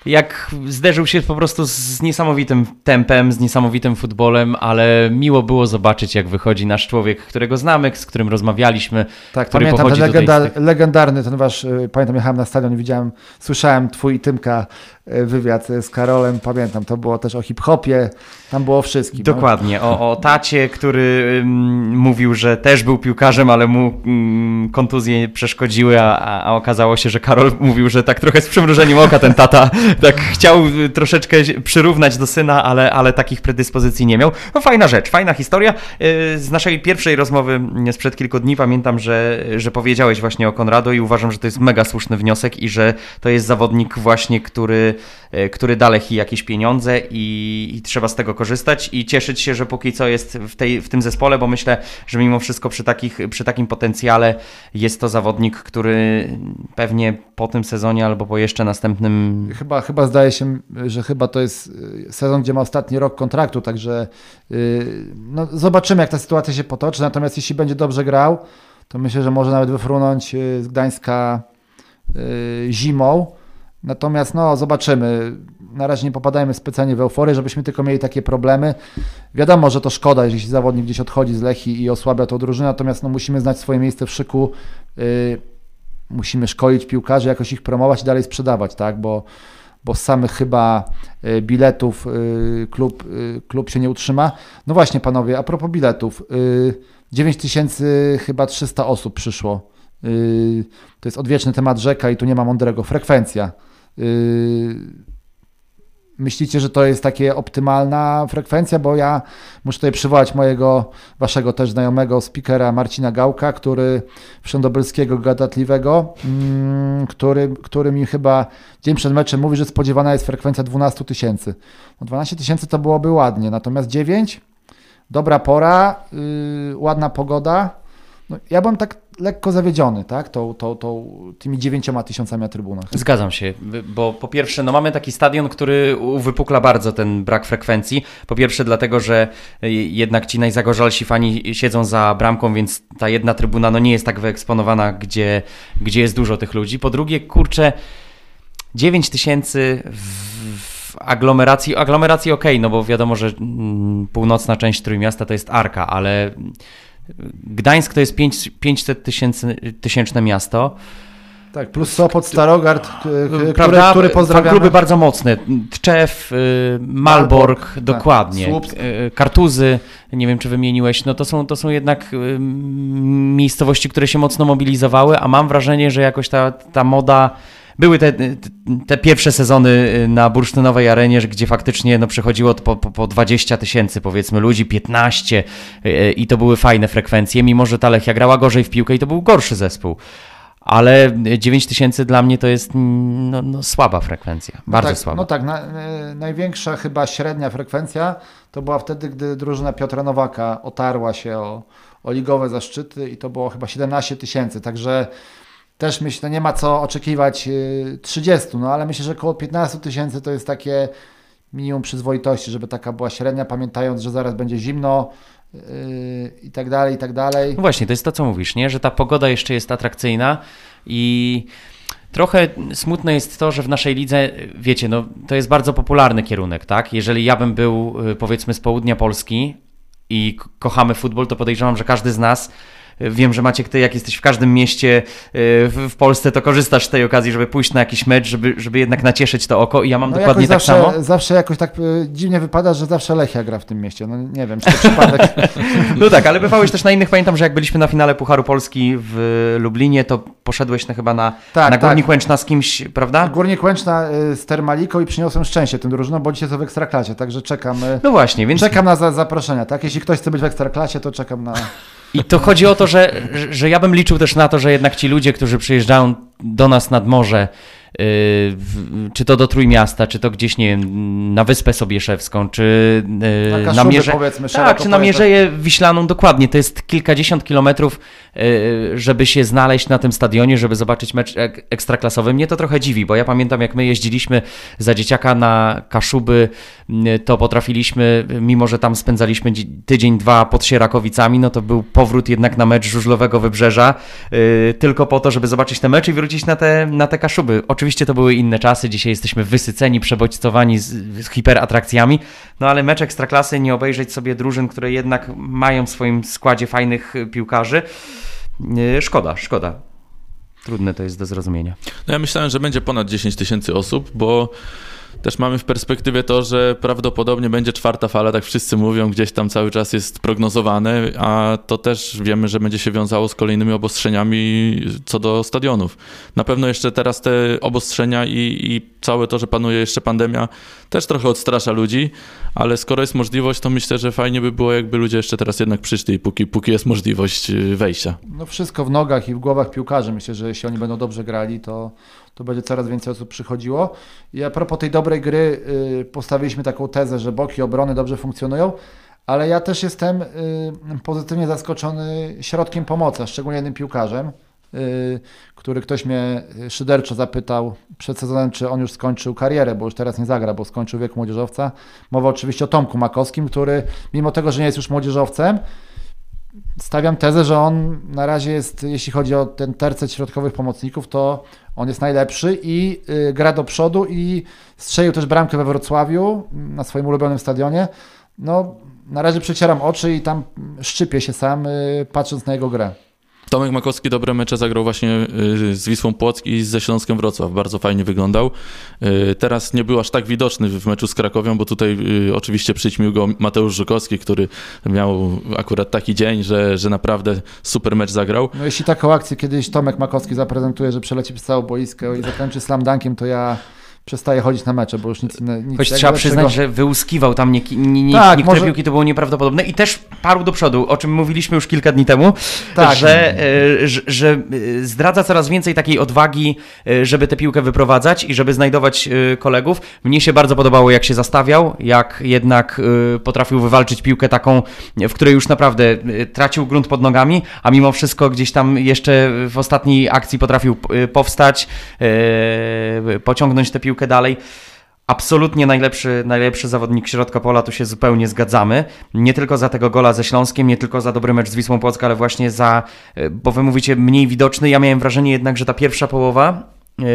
Jak zderzył się po prostu z niesamowitym tempem, z niesamowitym futbolem, ale miło było zobaczyć, jak wychodzi nasz człowiek, którego znamy, z którym rozmawialiśmy. Tak, który pamiętam, pochodzi ten legendar- tych... legendarny ten wasz, pamiętam, jechałem na stadion, widziałem, słyszałem twój i Tymka wywiad z Karolem, pamiętam, to było też o hip-hopie, tam było o wszystkim. Dokładnie, o, o tacie, który mm, mówił, że też był piłkarzem, ale mu mm, kontuzje przeszkodziły, a, a okazało się, że Karol mówił, że tak trochę z przymrużeniem oka ten tata tak chciał troszeczkę przyrównać do syna, ale, ale takich predyspozycji nie miał. No fajna rzecz, fajna historia. Z naszej pierwszej rozmowy sprzed kilku dni pamiętam, że, że powiedziałeś właśnie o Konrado i uważam, że to jest mega słuszny wniosek i że to jest zawodnik właśnie, który, który da Lechii jakieś pieniądze i, i trzeba z tego korzystać i cieszyć się, że póki co jest w, tej, w tym zespole, bo myślę, że mimo wszystko przy, takich, przy takim potencjale jest to zawodnik, który pewnie po tym sezonie albo po jeszcze następnym... Chyba Chyba zdaje się, że chyba to jest sezon, gdzie ma ostatni rok kontraktu, także no, zobaczymy, jak ta sytuacja się potoczy, natomiast jeśli będzie dobrze grał, to myślę, że może nawet wyfrunąć z Gdańska zimą, natomiast no zobaczymy, na razie nie popadajmy specjalnie w euforię, żebyśmy tylko mieli takie problemy. Wiadomo, że to szkoda, jeśli zawodnik gdzieś odchodzi z Lechii i osłabia tą drużynę, natomiast no, musimy znać swoje miejsce w szyku, musimy szkolić piłkarzy, jakoś ich promować i dalej sprzedawać, tak, bo bo z samych chyba biletów klub, klub się nie utrzyma. No właśnie panowie, a propos biletów, dziewięć tysięcy chyba trzysta osób przyszło. To jest odwieczny temat rzeka i tu nie ma mądrego. Frekwencja. Myślicie, że to jest takie optymalna frekwencja? Bo ja muszę tutaj przywołać mojego, waszego też znajomego speakera Marcina Gałka, który wszędobylskiego gadatliwego, który, który mi chyba dzień przed meczem mówi, że spodziewana jest frekwencja dwanaście tysięcy. No dwanaście tysięcy to byłoby ładnie, natomiast dziewięć, dobra pora, yy, ładna pogoda. No, ja byłem tak lekko zawiedziony, tak, tą, tą, tą, tymi dziewięcioma tysiącami na trybunach. Zgadzam się, bo po pierwsze, no mamy taki stadion, który uwypukla bardzo ten brak frekwencji. Po pierwsze dlatego, że jednak ci najzagorzalsi fani siedzą za bramką, więc ta jedna trybuna no nie jest tak wyeksponowana, gdzie, gdzie jest dużo tych ludzi. Po drugie, kurczę, dziewięć tysięcy w aglomeracji, aglomeracji okej, okay, no bo wiadomo, że północna część Trójmiasta to jest Arka, ale... Gdańsk to jest pięćset tysięczne miasto. Tak, plus Sopot, Starogard, który, który pozdrawiamy. Kluby bardzo mocne. Tczew, Malbork, Malbork dokładnie. Tak, Kartuzy, nie wiem czy wymieniłeś. No to są, to są jednak miejscowości, które się mocno mobilizowały, a mam wrażenie, że jakoś ta, ta moda... Były te, te pierwsze sezony na bursztynowej arenie, gdzie faktycznie no, przychodziło po, po, po dwadzieścia tysięcy powiedzmy ludzi, piętnaście i to były fajne frekwencje, mimo że ta Lechia grała gorzej w piłkę i to był gorszy zespół. Ale dziewięć tysięcy dla mnie to jest no, no, słaba frekwencja, no bardzo tak, słaba. No tak, na, y, największa chyba średnia frekwencja to była wtedy, gdy drużyna Piotra Nowaka otarła się o, o ligowe zaszczyty i to było chyba siedemnaście tysięcy, także... Też myślę, nie ma co oczekiwać trzydziestu, no ale myślę, że około piętnaście tysięcy to jest takie minimum przyzwoitości, żeby taka była średnia, pamiętając, że zaraz będzie zimno yy, i tak dalej, i tak dalej. No właśnie, to jest to, co mówisz, nie? Że ta pogoda jeszcze jest atrakcyjna i trochę smutne jest to, że w naszej lidze, wiecie, no to jest bardzo popularny kierunek, tak? Jeżeli ja bym był, powiedzmy, z południa Polski i kochamy futbol, to podejrzewam, że każdy z nas... Wiem, że Maciek, ty jak jesteś w każdym mieście w Polsce, to korzystasz z tej okazji, żeby pójść na jakiś mecz, żeby, żeby jednak nacieszyć to oko i ja mam no dokładnie tak zawsze, samo. Zawsze jakoś tak dziwnie wypada, że zawsze Lechia gra w tym mieście. No nie wiem, czy to przypadek. No tak, ale bywałeś też na innych. Pamiętam, że jak byliśmy na finale Pucharu Polski w Lublinie, to poszedłeś na, chyba na, tak, na Górnik tak. Łęczna z kimś, prawda? Górnik Łęczna z Termaliką i przyniosłem szczęście tym drużynom, bo dzisiaj to w Ekstraklasie, także czekam. No właśnie, więc... Czekam na za- zaproszenia, tak? Jeśli ktoś chce być w Ekstraklasie, to czekam na... I to chodzi o to, że, że ja bym liczył też na to, że jednak ci ludzie, którzy przyjeżdżają do nas nad morze, yy, czy to do Trójmiasta, czy to gdzieś, nie wiem, na Wyspę Sobieszewską, czy yy, na, na Mierze... powiedzmy, tak, czy na Mierzeję Wiślaną, dokładnie. To jest kilkadziesiąt kilometrów, yy, żeby się znaleźć na tym stadionie, żeby zobaczyć mecz ek ekstraklasowy. Mnie to trochę dziwi, bo ja pamiętam, jak my jeździliśmy za dzieciaka na Kaszuby, yy, to potrafiliśmy, mimo że tam spędzaliśmy tydzień, dwa pod Sierakowicami, no to był powrót jednak na mecz Żużlowego Wybrzeża, yy, tylko po to, żeby zobaczyć te mecze i wrócić na te, na te Kaszuby. Oczywiście to były inne czasy, dzisiaj jesteśmy wysyceni, przebodźcowani z, z hiperatrakcjami, no ale mecz Ekstraklasy, nie obejrzeć sobie drużyn, które jednak mają w swoim składzie fajnych piłkarzy. Yy, szkoda, szkoda. Trudne to jest do zrozumienia. No ja myślałem, że będzie ponad dziesięć tysięcy osób, bo też mamy w perspektywie to, że prawdopodobnie będzie czwarta fala, tak wszyscy mówią, gdzieś tam cały czas jest prognozowane, a to też wiemy, że będzie się wiązało z kolejnymi obostrzeniami co do stadionów. Na pewno jeszcze teraz te obostrzenia i, i całe to, że panuje jeszcze pandemia, też trochę odstrasza ludzi, ale skoro jest możliwość, to myślę, że fajnie by było, jakby ludzie jeszcze teraz jednak przyszli, póki, póki jest możliwość wejścia. No wszystko w nogach i w głowach piłkarzy. Myślę, że jeśli oni będą dobrze grali, to... to będzie coraz więcej osób przychodziło. I a propos tej dobrej gry, y, postawiliśmy taką tezę, że boki obrony dobrze funkcjonują, ale ja też jestem y, pozytywnie zaskoczony środkiem pomocy, szczególnie jednym piłkarzem, y, który ktoś mnie szyderczo zapytał przed sezonem, czy on już skończył karierę, bo już teraz nie zagra, bo skończył wiek młodzieżowca. Mowa oczywiście o Tomku Makowskim, który mimo tego, że nie jest już młodzieżowcem, stawiam tezę, że on na razie jest, jeśli chodzi o ten tercet środkowych pomocników, to on jest najlepszy i y, gra do przodu i strzelił też bramkę we Wrocławiu na swoim ulubionym stadionie. No, na razie przecieram oczy i tam szczypię się sam, y, patrząc na jego grę. Tomek Makowski dobre mecze zagrał właśnie z Wisłą Płock i ze Śląskiem Wrocław. Bardzo fajnie wyglądał. Teraz nie był aż tak widoczny w meczu z Krakowią, bo tutaj oczywiście przyćmił go Mateusz Żukowski, który miał akurat taki dzień, że, że naprawdę super mecz zagrał. No jeśli taką akcję kiedyś Tomek Makowski zaprezentuje, że przeleci przez całą boisko i zakończy slam dunkiem, to ja... przestaje chodzić na mecze, bo już nic innego. Choć trzeba przyznać, że wyłuskiwał tam nie, nie, nie, tak, niektóre może... piłki, to było nieprawdopodobne i też parł do przodu, o czym mówiliśmy już kilka dni temu, tak. że, że, że zdradza coraz więcej takiej odwagi, żeby tę piłkę wyprowadzać i żeby znajdować kolegów. Mnie się bardzo podobało, jak się zastawiał, jak jednak potrafił wywalczyć piłkę taką, w której już naprawdę tracił grunt pod nogami, a mimo wszystko gdzieś tam jeszcze w ostatniej akcji potrafił powstać, pociągnąć tę piłkę dalej. Absolutnie najlepszy, najlepszy zawodnik środka pola, tu się zupełnie zgadzamy. Nie tylko za tego gola ze Śląskiem, nie tylko za dobry mecz z Wisłą Płock, ale właśnie za, bo wy mówicie, mniej widoczny. Ja miałem wrażenie jednak, że ta pierwsza połowa, yy,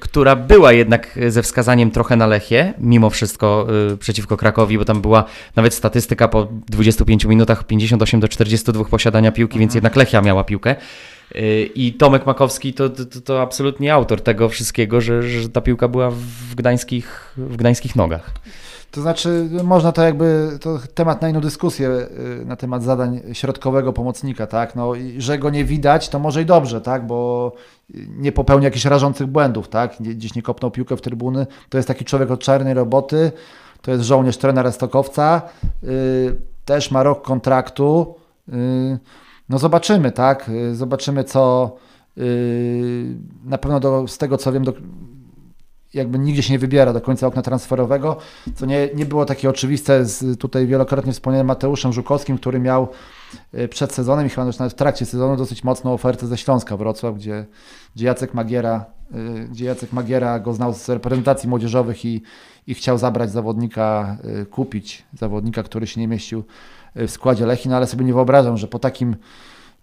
która była jednak ze wskazaniem trochę na Lechię, mimo wszystko yy, przeciwko Krakowi, bo tam była nawet statystyka po dwudziestu pięciu minutach pięćdziesiąt osiem do czterdziestu dwóch posiadania piłki, mhm. więc jednak Lechia miała piłkę. I Tomek Makowski to, to, to absolutnie autor tego wszystkiego, że, że ta piłka była w gdańskich, w gdańskich nogach. To znaczy, można to jakby, to temat na inną dyskusję na temat zadań środkowego pomocnika, tak? No, i że go nie widać, to może i dobrze, tak? Bo nie popełnia jakichś rażących błędów, tak? Gdzieś nie kopnął piłkę w trybuny. To jest taki człowiek od czarnej roboty, to jest żołnierz trenera Stokowca, yy, też ma rok kontraktu. Yy, No zobaczymy, tak? Zobaczymy, co yy, na pewno do, z tego, co wiem, do, jakby nigdzie się nie wybiera do końca okna transferowego, co nie, nie było takie oczywiste z tutaj wielokrotnie wspomnianym Mateuszem Żukowskim, który miał yy, przed sezonem i chyba już nawet w trakcie sezonu dosyć mocną ofertę ze Śląska Wrocław, gdzie, gdzie, Jacek, Magiera, yy, gdzie Jacek Magiera go znał z reprezentacji młodzieżowych i, i chciał zabrać zawodnika, yy, kupić zawodnika, który się nie mieścił w składzie Lechii, no ale sobie nie wyobrażam, że po takim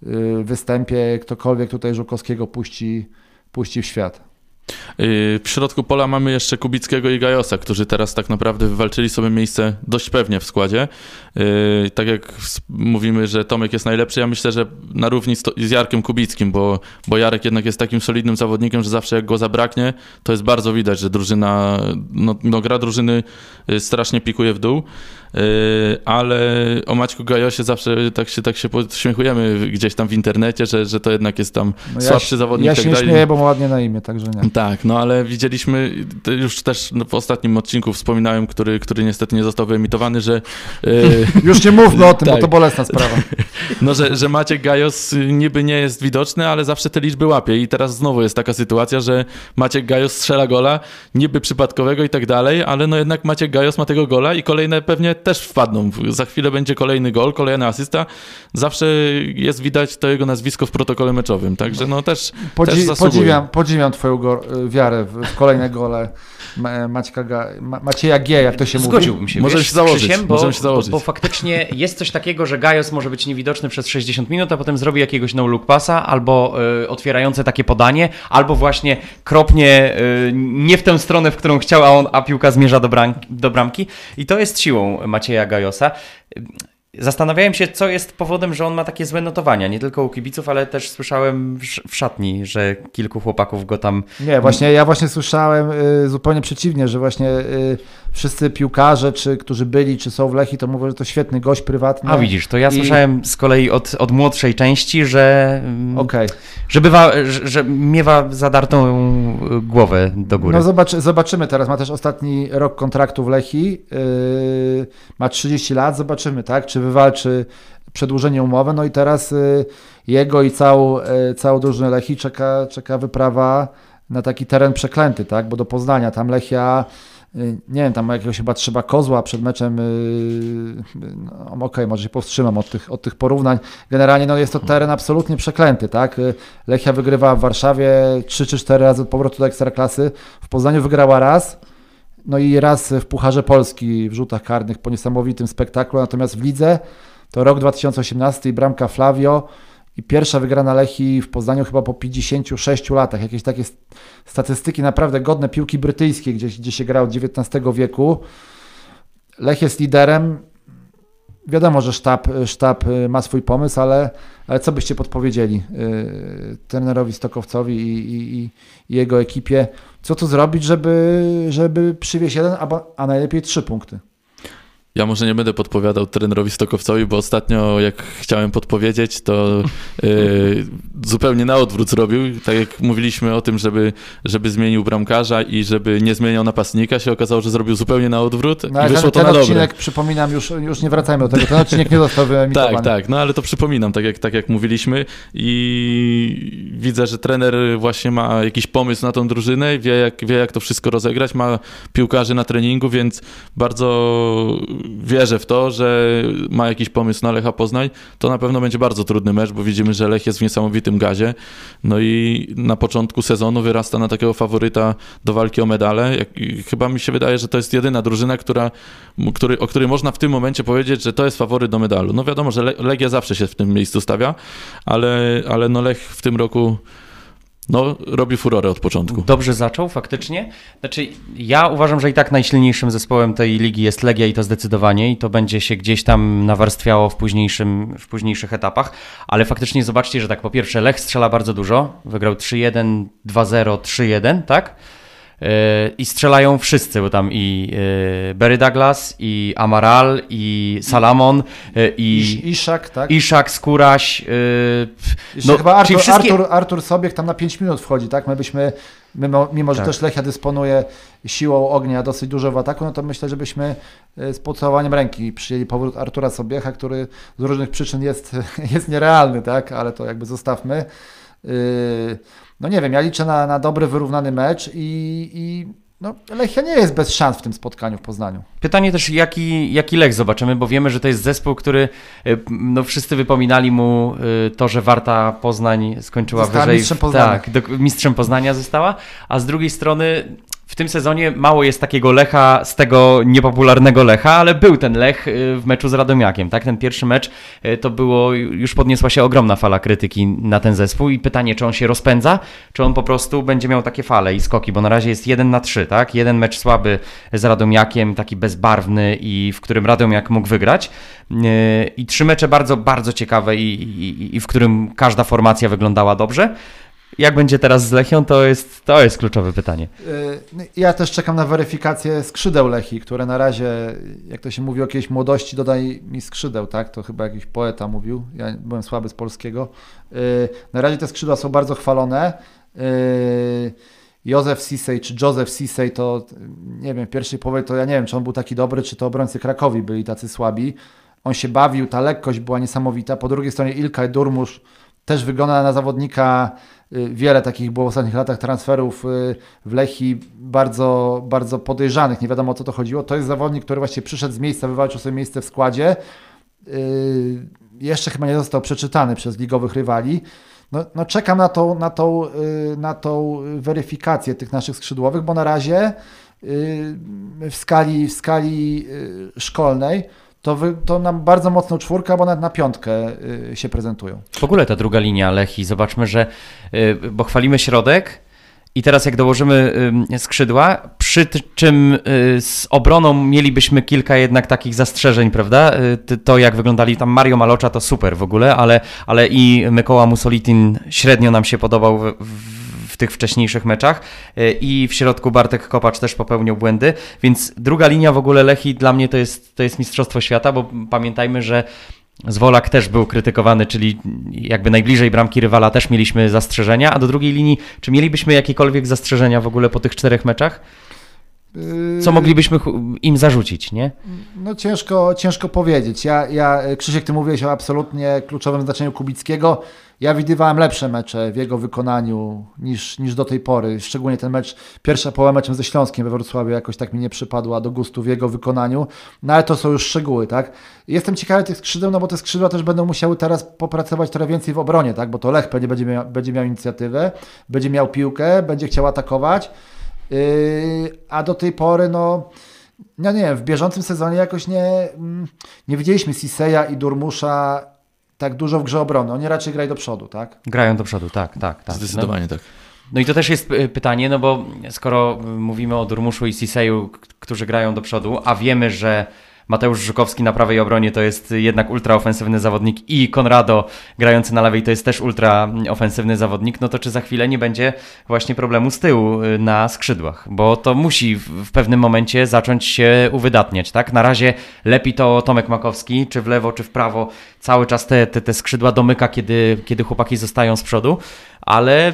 y, występie ktokolwiek tutaj Żukowskiego puści, puści w świat. Yy, w środku pola mamy jeszcze Kubickiego i Gajosa, którzy teraz tak naprawdę wywalczyli sobie miejsce dość pewnie w składzie. Yy, tak jak mówimy, że Tomek jest najlepszy, ja myślę, że na równi z, z Jarkiem Kubickim, bo, bo Jarek jednak jest takim solidnym zawodnikiem, że zawsze jak go zabraknie, to jest bardzo widać, że drużyna, no, no gra drużyny strasznie pikuje w dół. Ale o Maćku Gajosie zawsze tak się, tak się podśmiechujemy gdzieś tam w internecie, że, że to jednak jest tam no ja, słabszy zawodnik. Ja się tak nie śmieję, bo ma ładnie na imię, także nie. Tak, no ale widzieliśmy, już też w ostatnim odcinku wspominałem, który, który niestety nie został wyemitowany, że... już nie mówmy o tym, tak, bo to bolesna sprawa. No, że, że Maciek Gajos niby nie jest widoczny, ale zawsze te liczby łapie i teraz znowu jest taka sytuacja, że Maciek Gajos strzela gola, niby przypadkowego i tak dalej, ale no jednak Maciek Gajos ma tego gola i kolejne pewnie też wpadną. Za chwilę będzie kolejny gol, kolejna asysta. Zawsze jest widać to jego nazwisko w protokole meczowym, także no też, Podzi- też zasługuje. Podziwiam, podziwiam twoją go- wiarę w kolejne gole Maćka Ga- Macieja G, jak to się mówi. Zgodziłbym się, możemy się założyć. Krzysiem, bo, się założyć. Bo, bo faktycznie jest coś takiego, że Gajos może być niewidoczny przez sześćdziesiąt minut, a potem zrobi jakiegoś no-look passa, albo y, otwierające takie podanie, albo właśnie kropnie y, nie w tę stronę, w którą chciał, a, on, a piłka zmierza do, bram- do bramki. I to jest siłą Macieja Gajosa. Zastanawiałem się, co jest powodem, że on ma takie złe notowania, nie tylko u kibiców, ale też słyszałem w szatni, że kilku chłopaków go tam... Nie, właśnie ja właśnie słyszałem y, zupełnie przeciwnie, że właśnie y, wszyscy piłkarze, czy którzy byli, czy są w Lechii, to mówią, że to świetny gość prywatny. A widzisz, to ja I... słyszałem z kolei od, od młodszej części, że, okay. że, bywa, że, że miewa zadartą głowę do góry. No zobaczy, zobaczymy teraz, ma też ostatni rok kontraktu w Lechii, y, ma trzydzieści lat, zobaczymy, tak, czy wywalczy przedłużenie umowy, no i teraz y, jego i całą, y, całą drużynę Lechii czeka, czeka wyprawa na taki teren przeklęty, tak, bo do Poznania, tam Lechia, y, nie wiem, tam jakiegoś chyba trzeba kozła przed meczem, y, no, okej, okay, może się powstrzymam od tych, od tych porównań, generalnie no, jest to teren absolutnie przeklęty, tak, Lechia wygrywa w Warszawie trzy czy cztery razy od powrotu do Ekstraklasy, w Poznaniu wygrała raz, no i raz w Pucharze Polski w rzutach karnych po niesamowitym spektaklu, natomiast w lidze to rok dwa tysiące osiemnasty i bramka Flavio i pierwsza wygrana Lechii w Poznaniu chyba po pięćdziesięciu sześciu latach. Jakieś takie statystyki naprawdę godne piłki brytyjskiej, gdzie, gdzie się gra od dziewiętnastego wieku. Lech jest liderem. Wiadomo, że sztab, sztab ma swój pomysł, ale, ale co byście podpowiedzieli yy, trenerowi Stokowcowi i, i, i jego ekipie? Co tu zrobić, żeby, żeby przywieźć jeden, a, a najlepiej trzy punkty? Ja może nie będę podpowiadał trenerowi Stokowcowi, bo ostatnio jak chciałem podpowiedzieć, to yy, zupełnie na odwrót zrobił. Tak jak mówiliśmy o tym, żeby, żeby zmienił bramkarza i żeby nie zmieniał napastnika, się okazało, że zrobił zupełnie na odwrót no, i wyszło ten, to ten na odcinek, dobre. Przypominam, już, już nie wracajmy do tego, ten odcinek nie został wyemitowany. Tak, tak, no ale to przypominam, tak jak, tak jak mówiliśmy i widzę, że trener właśnie ma jakiś pomysł na tą drużynę, wie jak, wie jak to wszystko rozegrać, ma piłkarzy na treningu, więc bardzo... wierzę w to, że ma jakiś pomysł na Lecha Poznań, to na pewno będzie bardzo trudny mecz, bo widzimy, że Lech jest w niesamowitym gazie. No i na początku sezonu wyrasta na takiego faworyta do walki o medale. Chyba mi się wydaje, że to jest jedyna drużyna, która, który, o której można w tym momencie powiedzieć, że to jest faworyt do medalu. No wiadomo, że Legia zawsze się w tym miejscu stawia, ale, ale no Lech w tym roku... No, robi furorę od początku. Dobrze zaczął, faktycznie. Znaczy, ja uważam, że i tak najsilniejszym zespołem tej ligi jest Legia i to zdecydowanie i to będzie się gdzieś tam nawarstwiało w, późniejszym, w późniejszych etapach, ale faktycznie zobaczcie, że tak, po pierwsze Lech strzela bardzo dużo, wygrał trzy jeden, dwa zero, trzy jeden, tak? Yy, I strzelają wszyscy, bo tam i yy, Barry Douglas, i Amaral, i Salamon, yy, i Iszak, tak? Iszak, Skóraś. Yy, no, chyba Artur, wszystkie... Artur, Artur Sobiech tam na pięć minut wchodzi, tak? My byśmy, mimo, mimo że tak. też Lechia dysponuje siłą ognia dosyć dużo w ataku, no to myślę, że byśmy z pocałowaniem ręki przyjęli powrót Artura Sobiecha, który z różnych przyczyn jest, jest nierealny, tak? Ale to jakby zostawmy. Yy... No nie wiem, ja liczę na, na dobry, wyrównany mecz i, i no, Lechia nie jest bez szans w tym spotkaniu w Poznaniu. Pytanie też, jaki, jaki Lech zobaczymy, bo wiemy, że to jest zespół, który no, wszyscy wypominali mu to, że Warta Poznań skończyła została wyżej. Mistrzem Poznania. Tak, do, mistrzem Poznania została, a z drugiej strony... W tym sezonie mało jest takiego Lecha z tego niepopularnego Lecha, ale był ten Lech w meczu z Radomiakiem, tak? Ten pierwszy mecz to było, już podniosła się ogromna fala krytyki na ten zespół i pytanie, czy on się rozpędza, czy on po prostu będzie miał takie fale i skoki, bo na razie jest jeden na trzy, tak? Jeden mecz słaby z Radomiakiem, taki bezbarwny i w którym Radomiak mógł wygrać i trzy mecze bardzo, bardzo ciekawe i, i, i w którym każda formacja wyglądała dobrze. Jak będzie teraz z Lechią, to jest, to jest kluczowe pytanie. Ja też czekam na weryfikację skrzydeł Lechii, które na razie, jak to się mówi o jakiejś młodości, dodaj mi skrzydeł, tak? To chyba jakiś poeta mówił, ja byłem słaby z polskiego. Na razie te skrzydła są bardzo chwalone. Józef Sissé czy Józef Sissé, to nie wiem, w pierwszej połowie to ja nie wiem, czy on był taki dobry, czy to obrońcy Cracovii byli tacy słabi. On się bawił, ta lekkość była niesamowita. Po drugiej stronie İlkay Durmuş też wygląda na zawodnika, wiele takich było w ostatnich latach transferów w Lechii bardzo, bardzo podejrzanych, nie wiadomo o co to chodziło. To jest zawodnik, który właśnie przyszedł z miejsca, wywalczył sobie miejsce w składzie. Jeszcze chyba nie został przeczytany przez ligowych rywali. No, no czekam na tą, na, tą, na tą weryfikację tych naszych skrzydłowych, bo na razie w skali, w skali szkolnej To, wy, to nam bardzo mocno czwórka, bo nawet na piątkę y, się prezentują. W ogóle ta druga linia Lechii, zobaczmy, że y, bo chwalimy środek i teraz jak dołożymy y, skrzydła, przy czym y, z obroną mielibyśmy kilka jednak takich zastrzeżeń, prawda? Y, to jak wyglądali tam Mario Maloča to super w ogóle, ale, ale i Mykola Musolitin średnio nam się podobał w, w w tych wcześniejszych meczach i w środku Bartek Kopacz też popełnił błędy, więc druga linia w ogóle Lechii dla mnie to jest, to jest mistrzostwo świata, bo pamiętajmy, że Zwolak też był krytykowany, czyli jakby najbliżej bramki rywala też mieliśmy zastrzeżenia, a do drugiej linii, czy mielibyśmy jakiekolwiek zastrzeżenia w ogóle po tych czterech meczach? Co moglibyśmy im zarzucić, nie? No ciężko, ciężko powiedzieć. Ja, ja, Krzysiek, ty mówiłeś o absolutnie kluczowym znaczeniu Kubickiego. Ja widywałem lepsze mecze w jego wykonaniu niż, niż do tej pory. Szczególnie ten mecz, pierwsza połowa meczem ze Śląskiem we Wrocławiu jakoś tak mi nie przypadła do gustu w jego wykonaniu. No ale to są już szczegóły, tak? Jestem ciekawy tych skrzydeł, no bo te skrzydła też będą musiały teraz popracować trochę więcej w obronie, tak? Bo to Lech pewnie będzie miał, będzie miał inicjatywę, będzie miał piłkę, będzie chciał atakować. Yy, a do tej pory, no, no nie wiem, w bieżącym sezonie jakoś nie, nie widzieliśmy Sisseya i Durmusza tak dużo w grze obrony. Oni raczej grają do przodu, tak? Grają do przodu, tak, tak, tak. Zdecydowanie no, tak. No i to też jest pytanie, no bo skoro mówimy o Durmuszu i Sisseyu, którzy grają do przodu, a wiemy, że Mateusz Żukowski na prawej obronie to jest jednak ultraofensywny zawodnik i Konrado grający na lewej to jest też ultraofensywny zawodnik, no to czy za chwilę nie będzie właśnie problemu z tyłu na skrzydłach? Bo to musi w pewnym momencie zacząć się uwydatniać, tak? Na razie lepi to Tomek Makowski, czy w lewo, czy w prawo, cały czas te, te, te skrzydła domyka, kiedy, kiedy chłopaki zostają z przodu, ale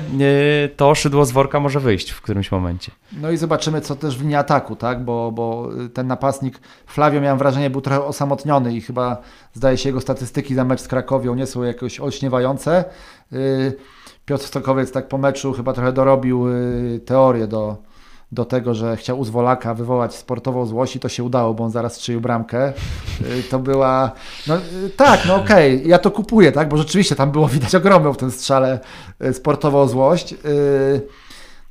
to szydło z worka może wyjść w którymś momencie. No i zobaczymy, co też w linii ataku, tak? Bo, bo ten napastnik Flavio, miałem wrażenie, był trochę osamotniony i chyba, zdaje się, jego statystyki za mecz z Cracovią nie są jakoś olśniewające. Piotr Stokowiec tak po meczu chyba trochę dorobił teorię do, do tego, że chciał u Zwolaka wywołać sportową złość i to się udało, bo on zaraz strzelił bramkę. To była... No, tak, no okej, okay, ja to kupuję, tak, bo rzeczywiście tam było widać ogromną w tym strzale sportową złość.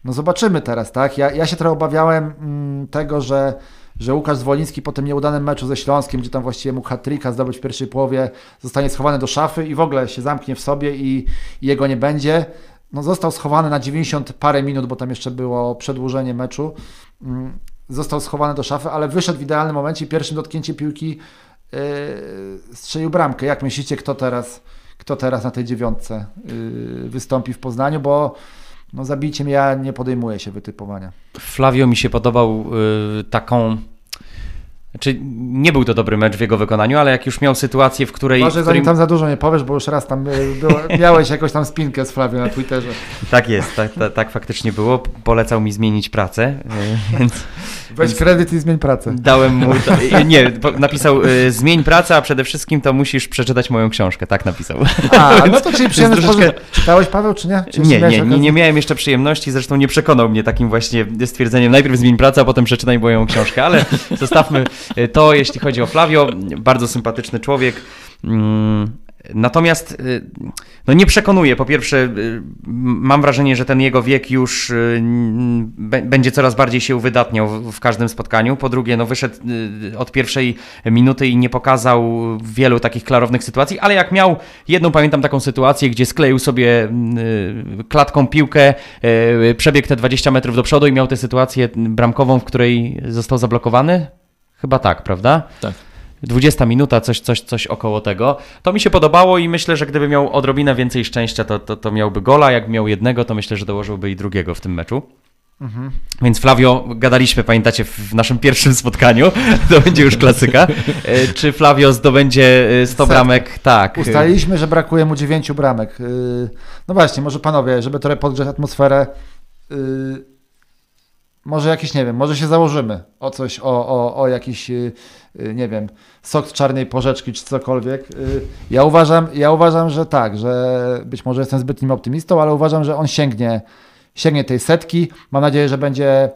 No zobaczymy teraz, tak. Ja, ja się trochę obawiałem tego, że że Łukasz Zwoliński po tym nieudanym meczu ze Śląskiem, gdzie tam właściwie mógł hat-tricka zdobyć w pierwszej połowie, zostanie schowany do szafy i w ogóle się zamknie w sobie i, i jego nie będzie. No, został schowany na dziewięćdziesiąt parę minut, bo tam jeszcze było przedłużenie meczu. Został schowany do szafy, ale wyszedł w idealnym momencie i pierwszym dotknięciem piłki yy, strzelił bramkę. Jak myślicie, kto teraz, kto teraz na tej dziewiątce yy, wystąpi w Poznaniu, bo no zabijcie mnie, ja nie podejmuję się wytypowania. Flavio mi się podobał y, taką... Znaczy, nie był to dobry mecz w jego wykonaniu, ale jak już miał sytuację, w której... Może w którym... zanim tam za dużo nie powiesz, bo już raz tam było, miałeś jakąś tam spinkę z Flavio na Twitterze. Tak jest, tak, tak, tak faktycznie było. Polecał mi zmienić pracę. Więc, Weź więc kredyt i zmień pracę. Dałem mu... To, nie, napisał zmień pracę, a przede wszystkim to musisz przeczytać moją książkę. Tak napisał. A, no to czyli przyjemność... Troszeczkę... Czytałeś, Paweł, czy nie? Czy nie, nie, nie, nie miałem jeszcze przyjemności, zresztą nie przekonał mnie takim właśnie stwierdzeniem. Najpierw zmień pracę, a potem przeczytaj moją książkę, ale zostawmy... To jeśli chodzi o Flavio, bardzo sympatyczny człowiek, natomiast no nie przekonuje, po pierwsze mam wrażenie, że ten jego wiek już będzie coraz bardziej się uwydatniał w każdym spotkaniu, po drugie no wyszedł od pierwszej minuty i nie pokazał wielu takich klarownych sytuacji, ale jak miał jedną, pamiętam taką sytuację, gdzie skleił sobie klatką piłkę, przebiegł te dwadzieścia metrów do przodu i miał tę sytuację bramkową, w której został zablokowany. Chyba tak, prawda? Tak. dwudziesta minuta, coś, coś, coś około tego. To mi się podobało i myślę, że gdyby miał odrobinę więcej szczęścia, to, to, to miałby gola. Jak miał jednego, to myślę, że dołożyłby i drugiego w tym meczu. Mhm. Więc Flavio, gadaliśmy, pamiętacie, w naszym pierwszym spotkaniu, to będzie już klasyka, czy Flavio zdobędzie sto bramek? Tak. Ustaliliśmy, że brakuje mu dziewięciu bramek. No właśnie, może panowie, żeby trochę podgrzać atmosferę, Może jakieś, nie wiem, może się założymy o coś, o, o, o jakiś, nie wiem, sok z czarnej porzeczki czy cokolwiek. Ja uważam, ja uważam, że tak, że być może jestem zbytnim optymistą, ale uważam, że on sięgnie, sięgnie tej setki. Mam nadzieję, że będzie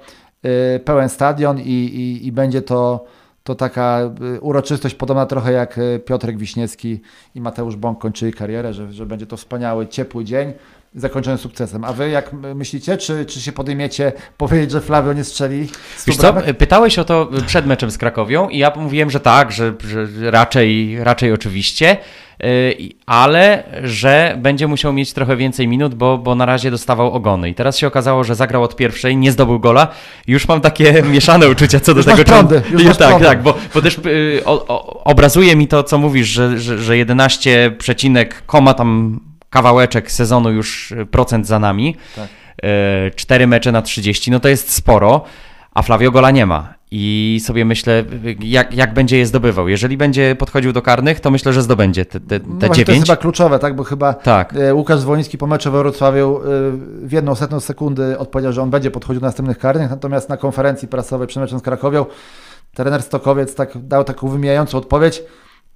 pełen stadion i, i, i będzie to, to taka uroczystość podobna trochę jak Piotrek Wiśniewski i Mateusz Bąk kończyli karierę, że, że będzie to wspaniały, ciepły dzień zakończony sukcesem. A wy jak myślicie? Czy, czy się podejmiecie powiedzieć, że Flavio nie strzeli? Wiesz co, pytałeś o to przed meczem z Krakowią i ja mówiłem, że tak, że, że raczej, raczej oczywiście, ale że będzie musiał mieć trochę więcej minut, bo, bo na razie dostawał ogony. I teraz się okazało, że zagrał od pierwszej, nie zdobył gola. Już mam takie mieszane uczucia co do już tego czasu. Już tak, tak, bo, bo też o, o, obrazuje mi to, co mówisz, że, że, że jedenaście przecinek, koma tam kawałeczek sezonu już procent za nami, tak. Cztery mecze na trzydzieści, no to jest sporo, a Flavio gola nie ma. I sobie myślę, jak, jak będzie je zdobywał. Jeżeli będzie podchodził do karnych, to myślę, że zdobędzie te, te, te no dziewięć. To jest chyba kluczowe, tak? Bo chyba tak. Łukasz Zwoliński po meczu we Wrocławiu w jedną setną sekundy odpowiedział, że on będzie podchodził do następnych karnych, natomiast na konferencji prasowej przed meczem z Krakowią trener Stokowiec tak dał taką wymijającą odpowiedź.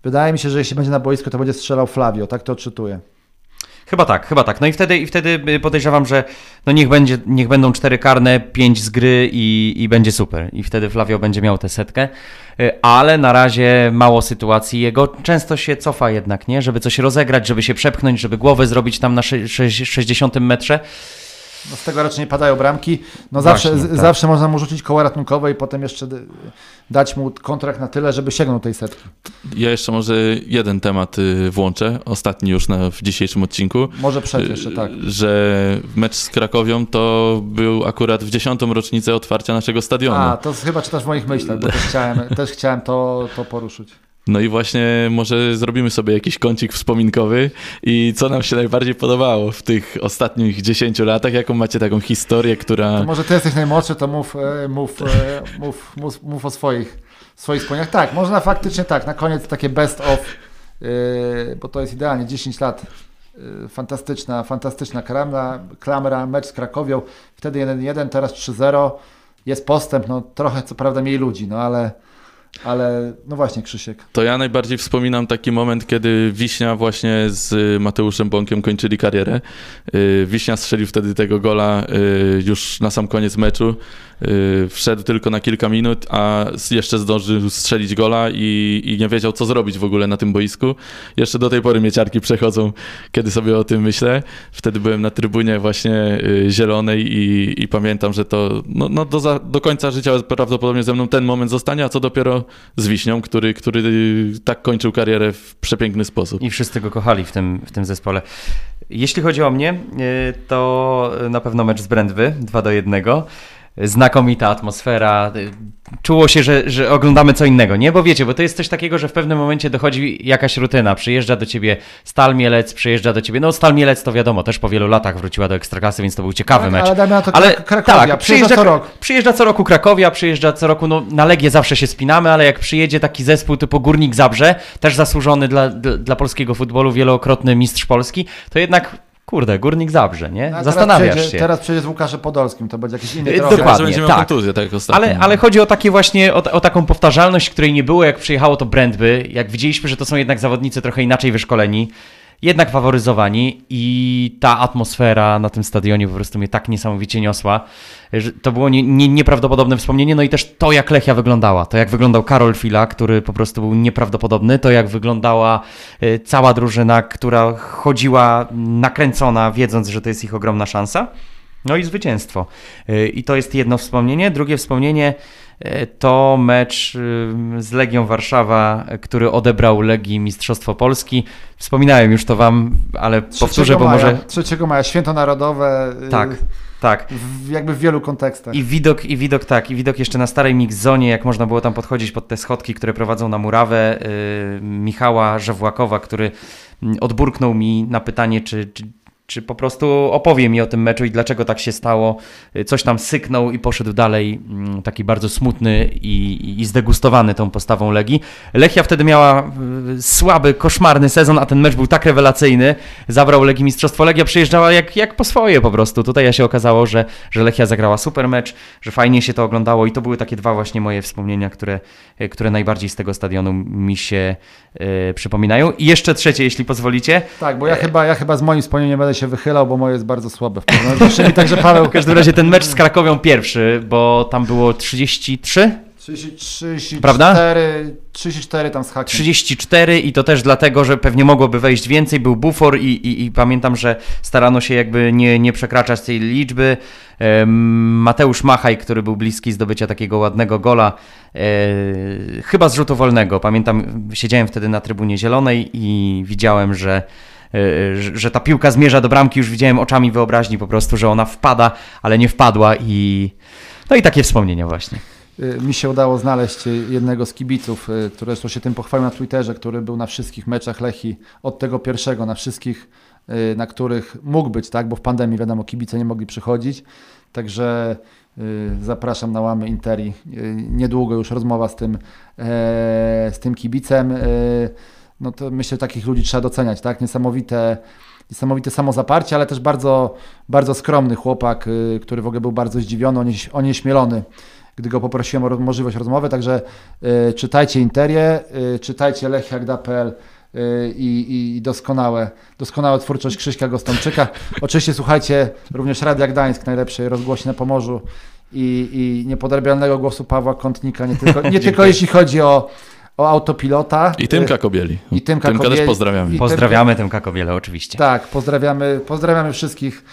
Wydaje mi się, że jeśli będzie na boisku, to będzie strzelał Flavio, tak to odczytuję. Chyba tak, chyba tak. No i wtedy, i wtedy podejrzewam, że no niech, będzie, niech będą cztery karne, pięć z gry i, i będzie super. I wtedy Flavio będzie miał tę setkę, ale na razie mało sytuacji jego. Często się cofa jednak, nie? Żeby coś rozegrać, żeby się przepchnąć, żeby głowę zrobić tam na sześćdziesiątym metrze. No z tego raczej nie padają bramki. No zawsze, Właśnie, tak. zawsze można mu rzucić koło ratunkowe i potem jeszcze dać mu kontrakt na tyle, żeby sięgnął tej setki. Ja jeszcze może jeden temat włączę, ostatni już na, w dzisiejszym odcinku. Może przed jeszcze, tak. Że mecz z Krakowią to był akurat w dziesiątą rocznicę otwarcia naszego stadionu. A, to chyba czytasz w moich myślach, bo też chciałem, też chciałem to, to poruszyć. No i właśnie może zrobimy sobie jakiś kącik wspominkowy i co nam się najbardziej podobało w tych ostatnich dziesięciu latach, jaką macie taką historię, która... To może ty jesteś najmłodszy, to mów, mów, mów, mów, mów o swoich, swoich wspomnieniach. Tak, można faktycznie tak, na koniec takie best of, bo to jest idealnie, dziesięć lat, fantastyczna, fantastyczna klamra, klamra, mecz z Krakowią, wtedy jeden jeden, teraz trzy zero, jest postęp, no trochę co prawda mniej ludzi, no ale... Ale no właśnie, Krzysiek. To ja najbardziej wspominam taki moment, kiedy Wiśnia właśnie z Mateuszem Bąkiem kończyli karierę. Wiśnia strzelił wtedy tego gola już na sam koniec meczu. Wszedł tylko na kilka minut, a jeszcze zdążył strzelić gola i, i nie wiedział, co zrobić w ogóle na tym boisku. Jeszcze do tej pory mnie ciarki przechodzą, kiedy sobie o tym myślę. Wtedy byłem na trybunie właśnie zielonej i, i pamiętam, że to no, no do, za, do końca życia prawdopodobnie ze mną ten moment zostanie, a co dopiero z Wiśnią, który, który tak kończył karierę w przepiękny sposób. I wszyscy go kochali w tym, w tym zespole. Jeśli chodzi o mnie, to na pewno mecz z Brędwy dwa do jednego. Znakomita atmosfera, czuło się, że, że oglądamy co innego, nie? Bo wiecie, bo to jest coś takiego, że w pewnym momencie dochodzi jakaś rutyna, przyjeżdża do ciebie Stal Mielec, przyjeżdża do ciebie, no Stal Mielec to wiadomo, też po wielu latach wróciła do Ekstraklasy, więc to był ciekawy tak, mecz. Ale damy na to ale, Cracovia, tak, przyjeżdża co rok. Przyjeżdża co roku Cracovia, przyjeżdża co roku, no na Legię zawsze się spinamy, ale jak przyjedzie taki zespół typu Górnik Zabrze, też zasłużony dla, dla, dla polskiego futbolu, wielokrotny mistrz Polski, to jednak... Kurde, Górnik Zabrze, nie? No, zastanawiasz teraz się. Teraz przecież z Łukaszem Podolskim, to będzie jakieś inne trochę. Dokładnie, że tak. Kontuzję, tak ale, ale chodzi o takie właśnie, o, o taką powtarzalność, której nie było, jak przyjechało to Brędwy, jak widzieliśmy, że to są jednak zawodnicy trochę inaczej wyszkoleni, jednak faworyzowani i ta atmosfera na tym stadionie po prostu mnie tak niesamowicie niosła, że to było nie, nie, nieprawdopodobne wspomnienie, no i też to, jak Lechia wyglądała, to jak wyglądał Karol Fila, który po prostu był nieprawdopodobny, to jak wyglądała cała drużyna, która chodziła nakręcona, wiedząc, że to jest ich ogromna szansa, no i zwycięstwo. I to jest jedno wspomnienie. Drugie wspomnienie to mecz z Legią Warszawa, który odebrał Legii Mistrzostwo Polski. Wspominałem już to wam, ale powtórzę, bo może... trzeciego maja, święto narodowe. Tak, tak. W, jakby w wielu kontekstach. I widok, i widok tak, i widok jeszcze na starej mix-zonie, jak można było tam podchodzić pod te schodki, które prowadzą na murawę. Michała Żewłakowa, który odburknął mi na pytanie, czy... czy Czy po prostu opowie mi o tym meczu i dlaczego tak się stało? Coś tam syknął i poszedł dalej taki bardzo smutny i, i zdegustowany tą postawą Legii. Lechia wtedy miała słaby, koszmarny sezon, a ten mecz był tak rewelacyjny. Zabrał Legii mistrzostwo. Legia przyjeżdżała jak, jak po swoje po prostu. Tutaj się okazało, że, że Lechia zagrała super mecz, że fajnie się to oglądało i to były takie dwa właśnie moje wspomnienia, które, które najbardziej z tego stadionu mi się y, przypominają. I jeszcze trzecie, jeśli pozwolicie. Tak, bo ja chyba, ja chyba z moim wspomnieniem będę się wychylał, bo moje jest bardzo słabe. W Także Paweł. W każdym razie ten mecz z Krakowią pierwszy, bo tam było trzydzieści trzy? trzydzieści cztery, prawda? trzydzieści cztery tam z hakiem. trzydzieści cztery i to też dlatego, że pewnie mogłoby wejść więcej, był bufor i, i, i pamiętam, że starano się jakby nie, nie przekraczać tej liczby. Mateusz Machaj, który był bliski zdobycia takiego ładnego gola, e, chyba z rzutu wolnego. Pamiętam, siedziałem wtedy na trybunie zielonej i widziałem, że że ta piłka zmierza do bramki, już widziałem oczami wyobraźni po prostu, że ona wpada, ale nie wpadła i no i takie wspomnienia właśnie. Mi się udało znaleźć jednego z kibiców, który zresztą się tym pochwalił na Twitterze, który był na wszystkich meczach Lechii od tego pierwszego, na wszystkich, na których mógł być, tak, bo w pandemii wiadomo kibice nie mogli przychodzić, także zapraszam na łamy Interii. Niedługo już rozmowa z tym, z tym kibicem. No to myślę, że takich ludzi trzeba doceniać, tak? Niesamowite, niesamowite samozaparcie, ale też bardzo, bardzo skromny chłopak, który w ogóle był bardzo zdziwiony, onieśmielony, gdy go poprosiłem o możliwość rozmowy. Także y, czytajcie Interię, y, czytajcie lechia gda kropka pe el y, i, i doskonałe, doskonałe twórczość Krzyśka Gostomczyka. Oczywiście słuchajcie również Radia Gdańsk, najlepszej rozgłośni na Pomorzu i, i niepodrabialnego głosu Pawła Kątnika, nie tylko, nie tylko jeśli chodzi o o autopilota. I Tymka Kobieli. I Tymka, Tymka Kobieli. Też pozdrawiamy. I pozdrawiamy Tymka Kobielę oczywiście. Tak, pozdrawiamy, pozdrawiamy wszystkich,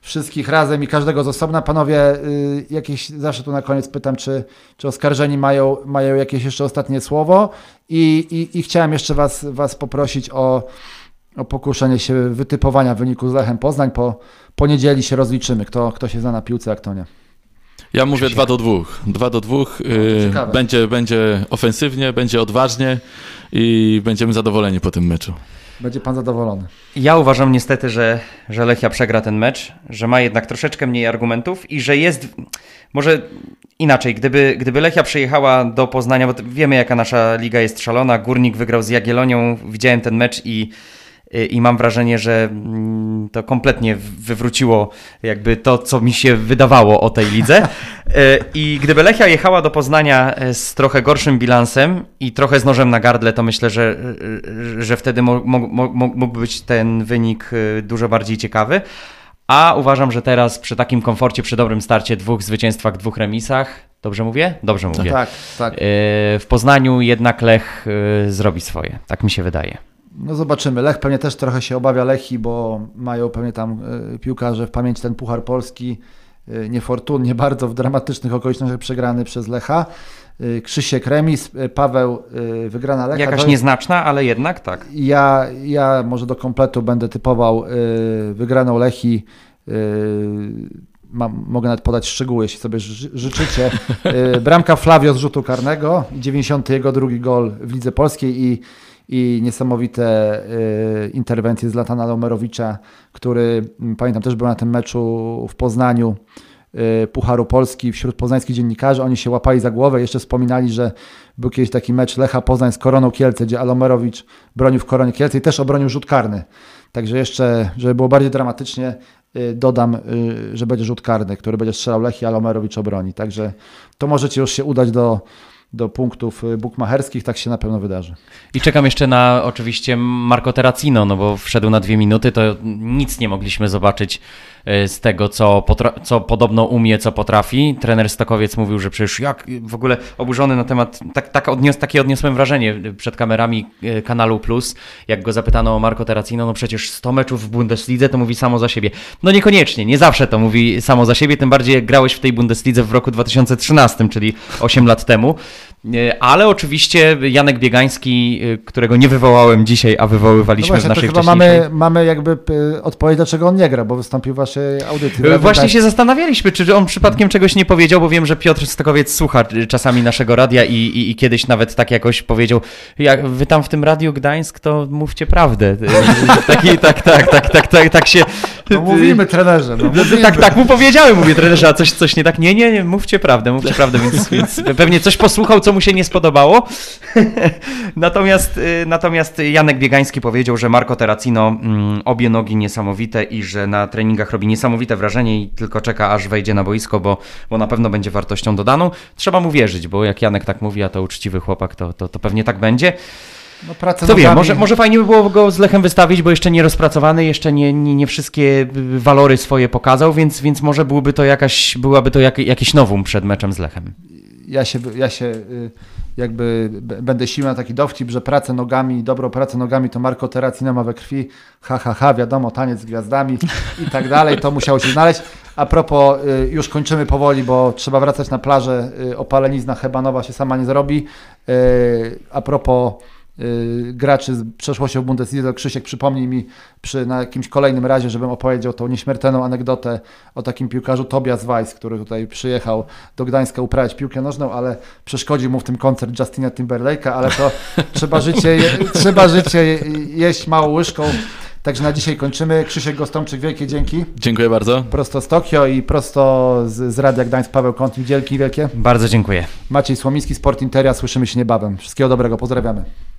wszystkich razem i każdego z osobna. Panowie, y, jakieś, zawsze tu na koniec pytam, czy, czy oskarżeni mają, mają jakieś jeszcze ostatnie słowo i, i, i chciałem jeszcze was, was poprosić o, o pokuszenie się wytypowania wyniku z Lechem Poznań. Po, po niedzieli się rozliczymy, kto, kto się zna na piłce, a kto nie. Ja mówię dwa do dwóch. dwa do dwóch. Będzie, będzie ofensywnie, będzie odważnie i będziemy zadowoleni po tym meczu. Będzie pan zadowolony. Ja uważam niestety, że, że Lechia przegra ten mecz, że ma jednak troszeczkę mniej argumentów i że jest... Może inaczej, gdyby, gdyby Lechia przyjechała do Poznania, bo wiemy jaka nasza liga jest szalona, Górnik wygrał z Jagiellonią, widziałem ten mecz i... I mam wrażenie, że to kompletnie wywróciło jakby to, co mi się wydawało o tej lidze. I gdyby Lechia jechała do Poznania z trochę gorszym bilansem i trochę z nożem na gardle, to myślę, że, że wtedy mógłby być ten wynik dużo bardziej ciekawy. A uważam, że teraz przy takim komforcie, przy dobrym starcie, dwóch zwycięstwach, dwóch remisach, dobrze mówię? Dobrze mówię. Tak, tak. W Poznaniu jednak Lech zrobi swoje, tak mi się wydaje. No zobaczymy. Lech pewnie też trochę się obawia Lechii, bo mają pewnie tam y, piłkarze w pamięci ten Puchar Polski, y, niefortunnie bardzo w dramatycznych okolicznościach przegrany przez Lecha. Y, Krzysiek remis, y, Paweł y, wygrana Lecha. Jakaś nieznaczna, ale jednak tak. Ja, ja może do kompletu będę typował y, wygraną Lechii. Y, Mam, mogę nawet podać szczegóły, jeśli sobie ży, życzycie. Bramka Flavio z rzutu karnego, dziewięćdziesiąty jego drugi gol w Lidze Polskiej i, i niesamowite y, interwencje z Zlatana Alomerowicza, który pamiętam też był na tym meczu w Poznaniu y, Pucharu Polski wśród poznańskich dziennikarzy. Oni się łapali za głowę, jeszcze wspominali, że był kiedyś taki mecz Lecha Poznań z Koroną Kielce, gdzie Alomerowicz bronił w Koronie Kielce i też obronił rzut karny. Także jeszcze, żeby było bardziej dramatycznie, dodam, że będzie rzut karny, który będzie strzelał Lech i Alomerowicz obroni. Także to możecie już się udać do, do punktów bukmacherskich, tak się na pewno wydarzy. I czekam jeszcze na oczywiście Marco Terrazzino, no bo wszedł na dwie minuty, to nic nie mogliśmy zobaczyć z tego, co, potra- co podobno umie, co potrafi. Trener Stokowiec mówił, że przecież jak w ogóle oburzony na temat, tak, tak odnios- takie odniosłem wrażenie przed kamerami Kanalu Plus, jak go zapytano o Marco Terrazzino, no przecież sto meczów w Bundeslidze to mówi samo za siebie. No niekoniecznie, nie zawsze to mówi samo za siebie, tym bardziej jak grałeś w tej Bundeslidze w roku dwa tysiące trzynastym, czyli osiem lat temu. Ale oczywiście Janek Biegański, którego nie wywołałem dzisiaj, a wywoływaliśmy no właśnie, w naszej wcześniejszej... Mamy, mamy jakby odpowiedź, dlaczego on nie gra, bo wystąpił w waszej audycji. Właśnie się zastanawialiśmy, czy on przypadkiem czegoś nie powiedział, bo wiem, że Piotr Stokowiec słucha czasami naszego radia i, i, i kiedyś nawet tak jakoś powiedział, jak wy tam w tym Radiu Gdańsk, to mówcie prawdę. Taki, tak, tak, tak, tak, tak, tak się... No mówimy trenerze. No, mówimy. Tak, tak mu powiedziałem, mówię trenerze, a coś, coś nie tak? Nie, nie, nie, mówcie prawdę, mówcie prawdę, więc, więc pewnie coś posłuchał, co mu się nie spodobało. Natomiast, natomiast Janek Biegański powiedział, że Marco Terrazzino obie nogi niesamowite i że na treningach robi niesamowite wrażenie i tylko czeka, aż wejdzie na boisko, bo, bo na pewno będzie wartością dodaną. Trzeba mu wierzyć, bo jak Janek tak mówi, a to uczciwy chłopak, to, to, to pewnie tak będzie. No, pracę to wiem, może, może fajnie by było go z Lechem wystawić, bo jeszcze nie rozpracowany, jeszcze nie, nie, nie wszystkie walory swoje pokazał, więc, więc może byłby to jakaś, byłaby to jak, jakiś nowum przed meczem z Lechem. Ja się, ja się jakby będę sił na taki dowcip, że pracę nogami, dobrą pracę nogami to Marco Terrazzino ma we krwi, ha, ha, ha, wiadomo, taniec z gwiazdami i tak dalej, to musiało się znaleźć. A propos, już kończymy powoli, bo trzeba wracać na plażę, opalenizna hebanowa się sama nie zrobi. A propos graczy z przeszłością w Bundeslidze, Krzysiek przypomnij mi przy, na jakimś kolejnym razie, żebym opowiedział tą nieśmiertelną anegdotę o takim piłkarzu Tobias Weiss, który tutaj przyjechał do Gdańska uprawiać piłkę nożną, ale przeszkodził mu w tym koncert Justina Timberlake'a, ale to trzeba życie, je, trzeba życie je, jeść małą łyżką. Także na dzisiaj kończymy. Krzysiek Gostomczyk, wielkie dzięki. Dziękuję bardzo. Prosto z Tokio i prosto z, z Radia Gdańsk Paweł Kątnik, wielki wielkie. Bardzo dziękuję. Maciej Słomiński, Sport Interia, słyszymy się niebawem. Wszystkiego dobrego, pozdrawiamy.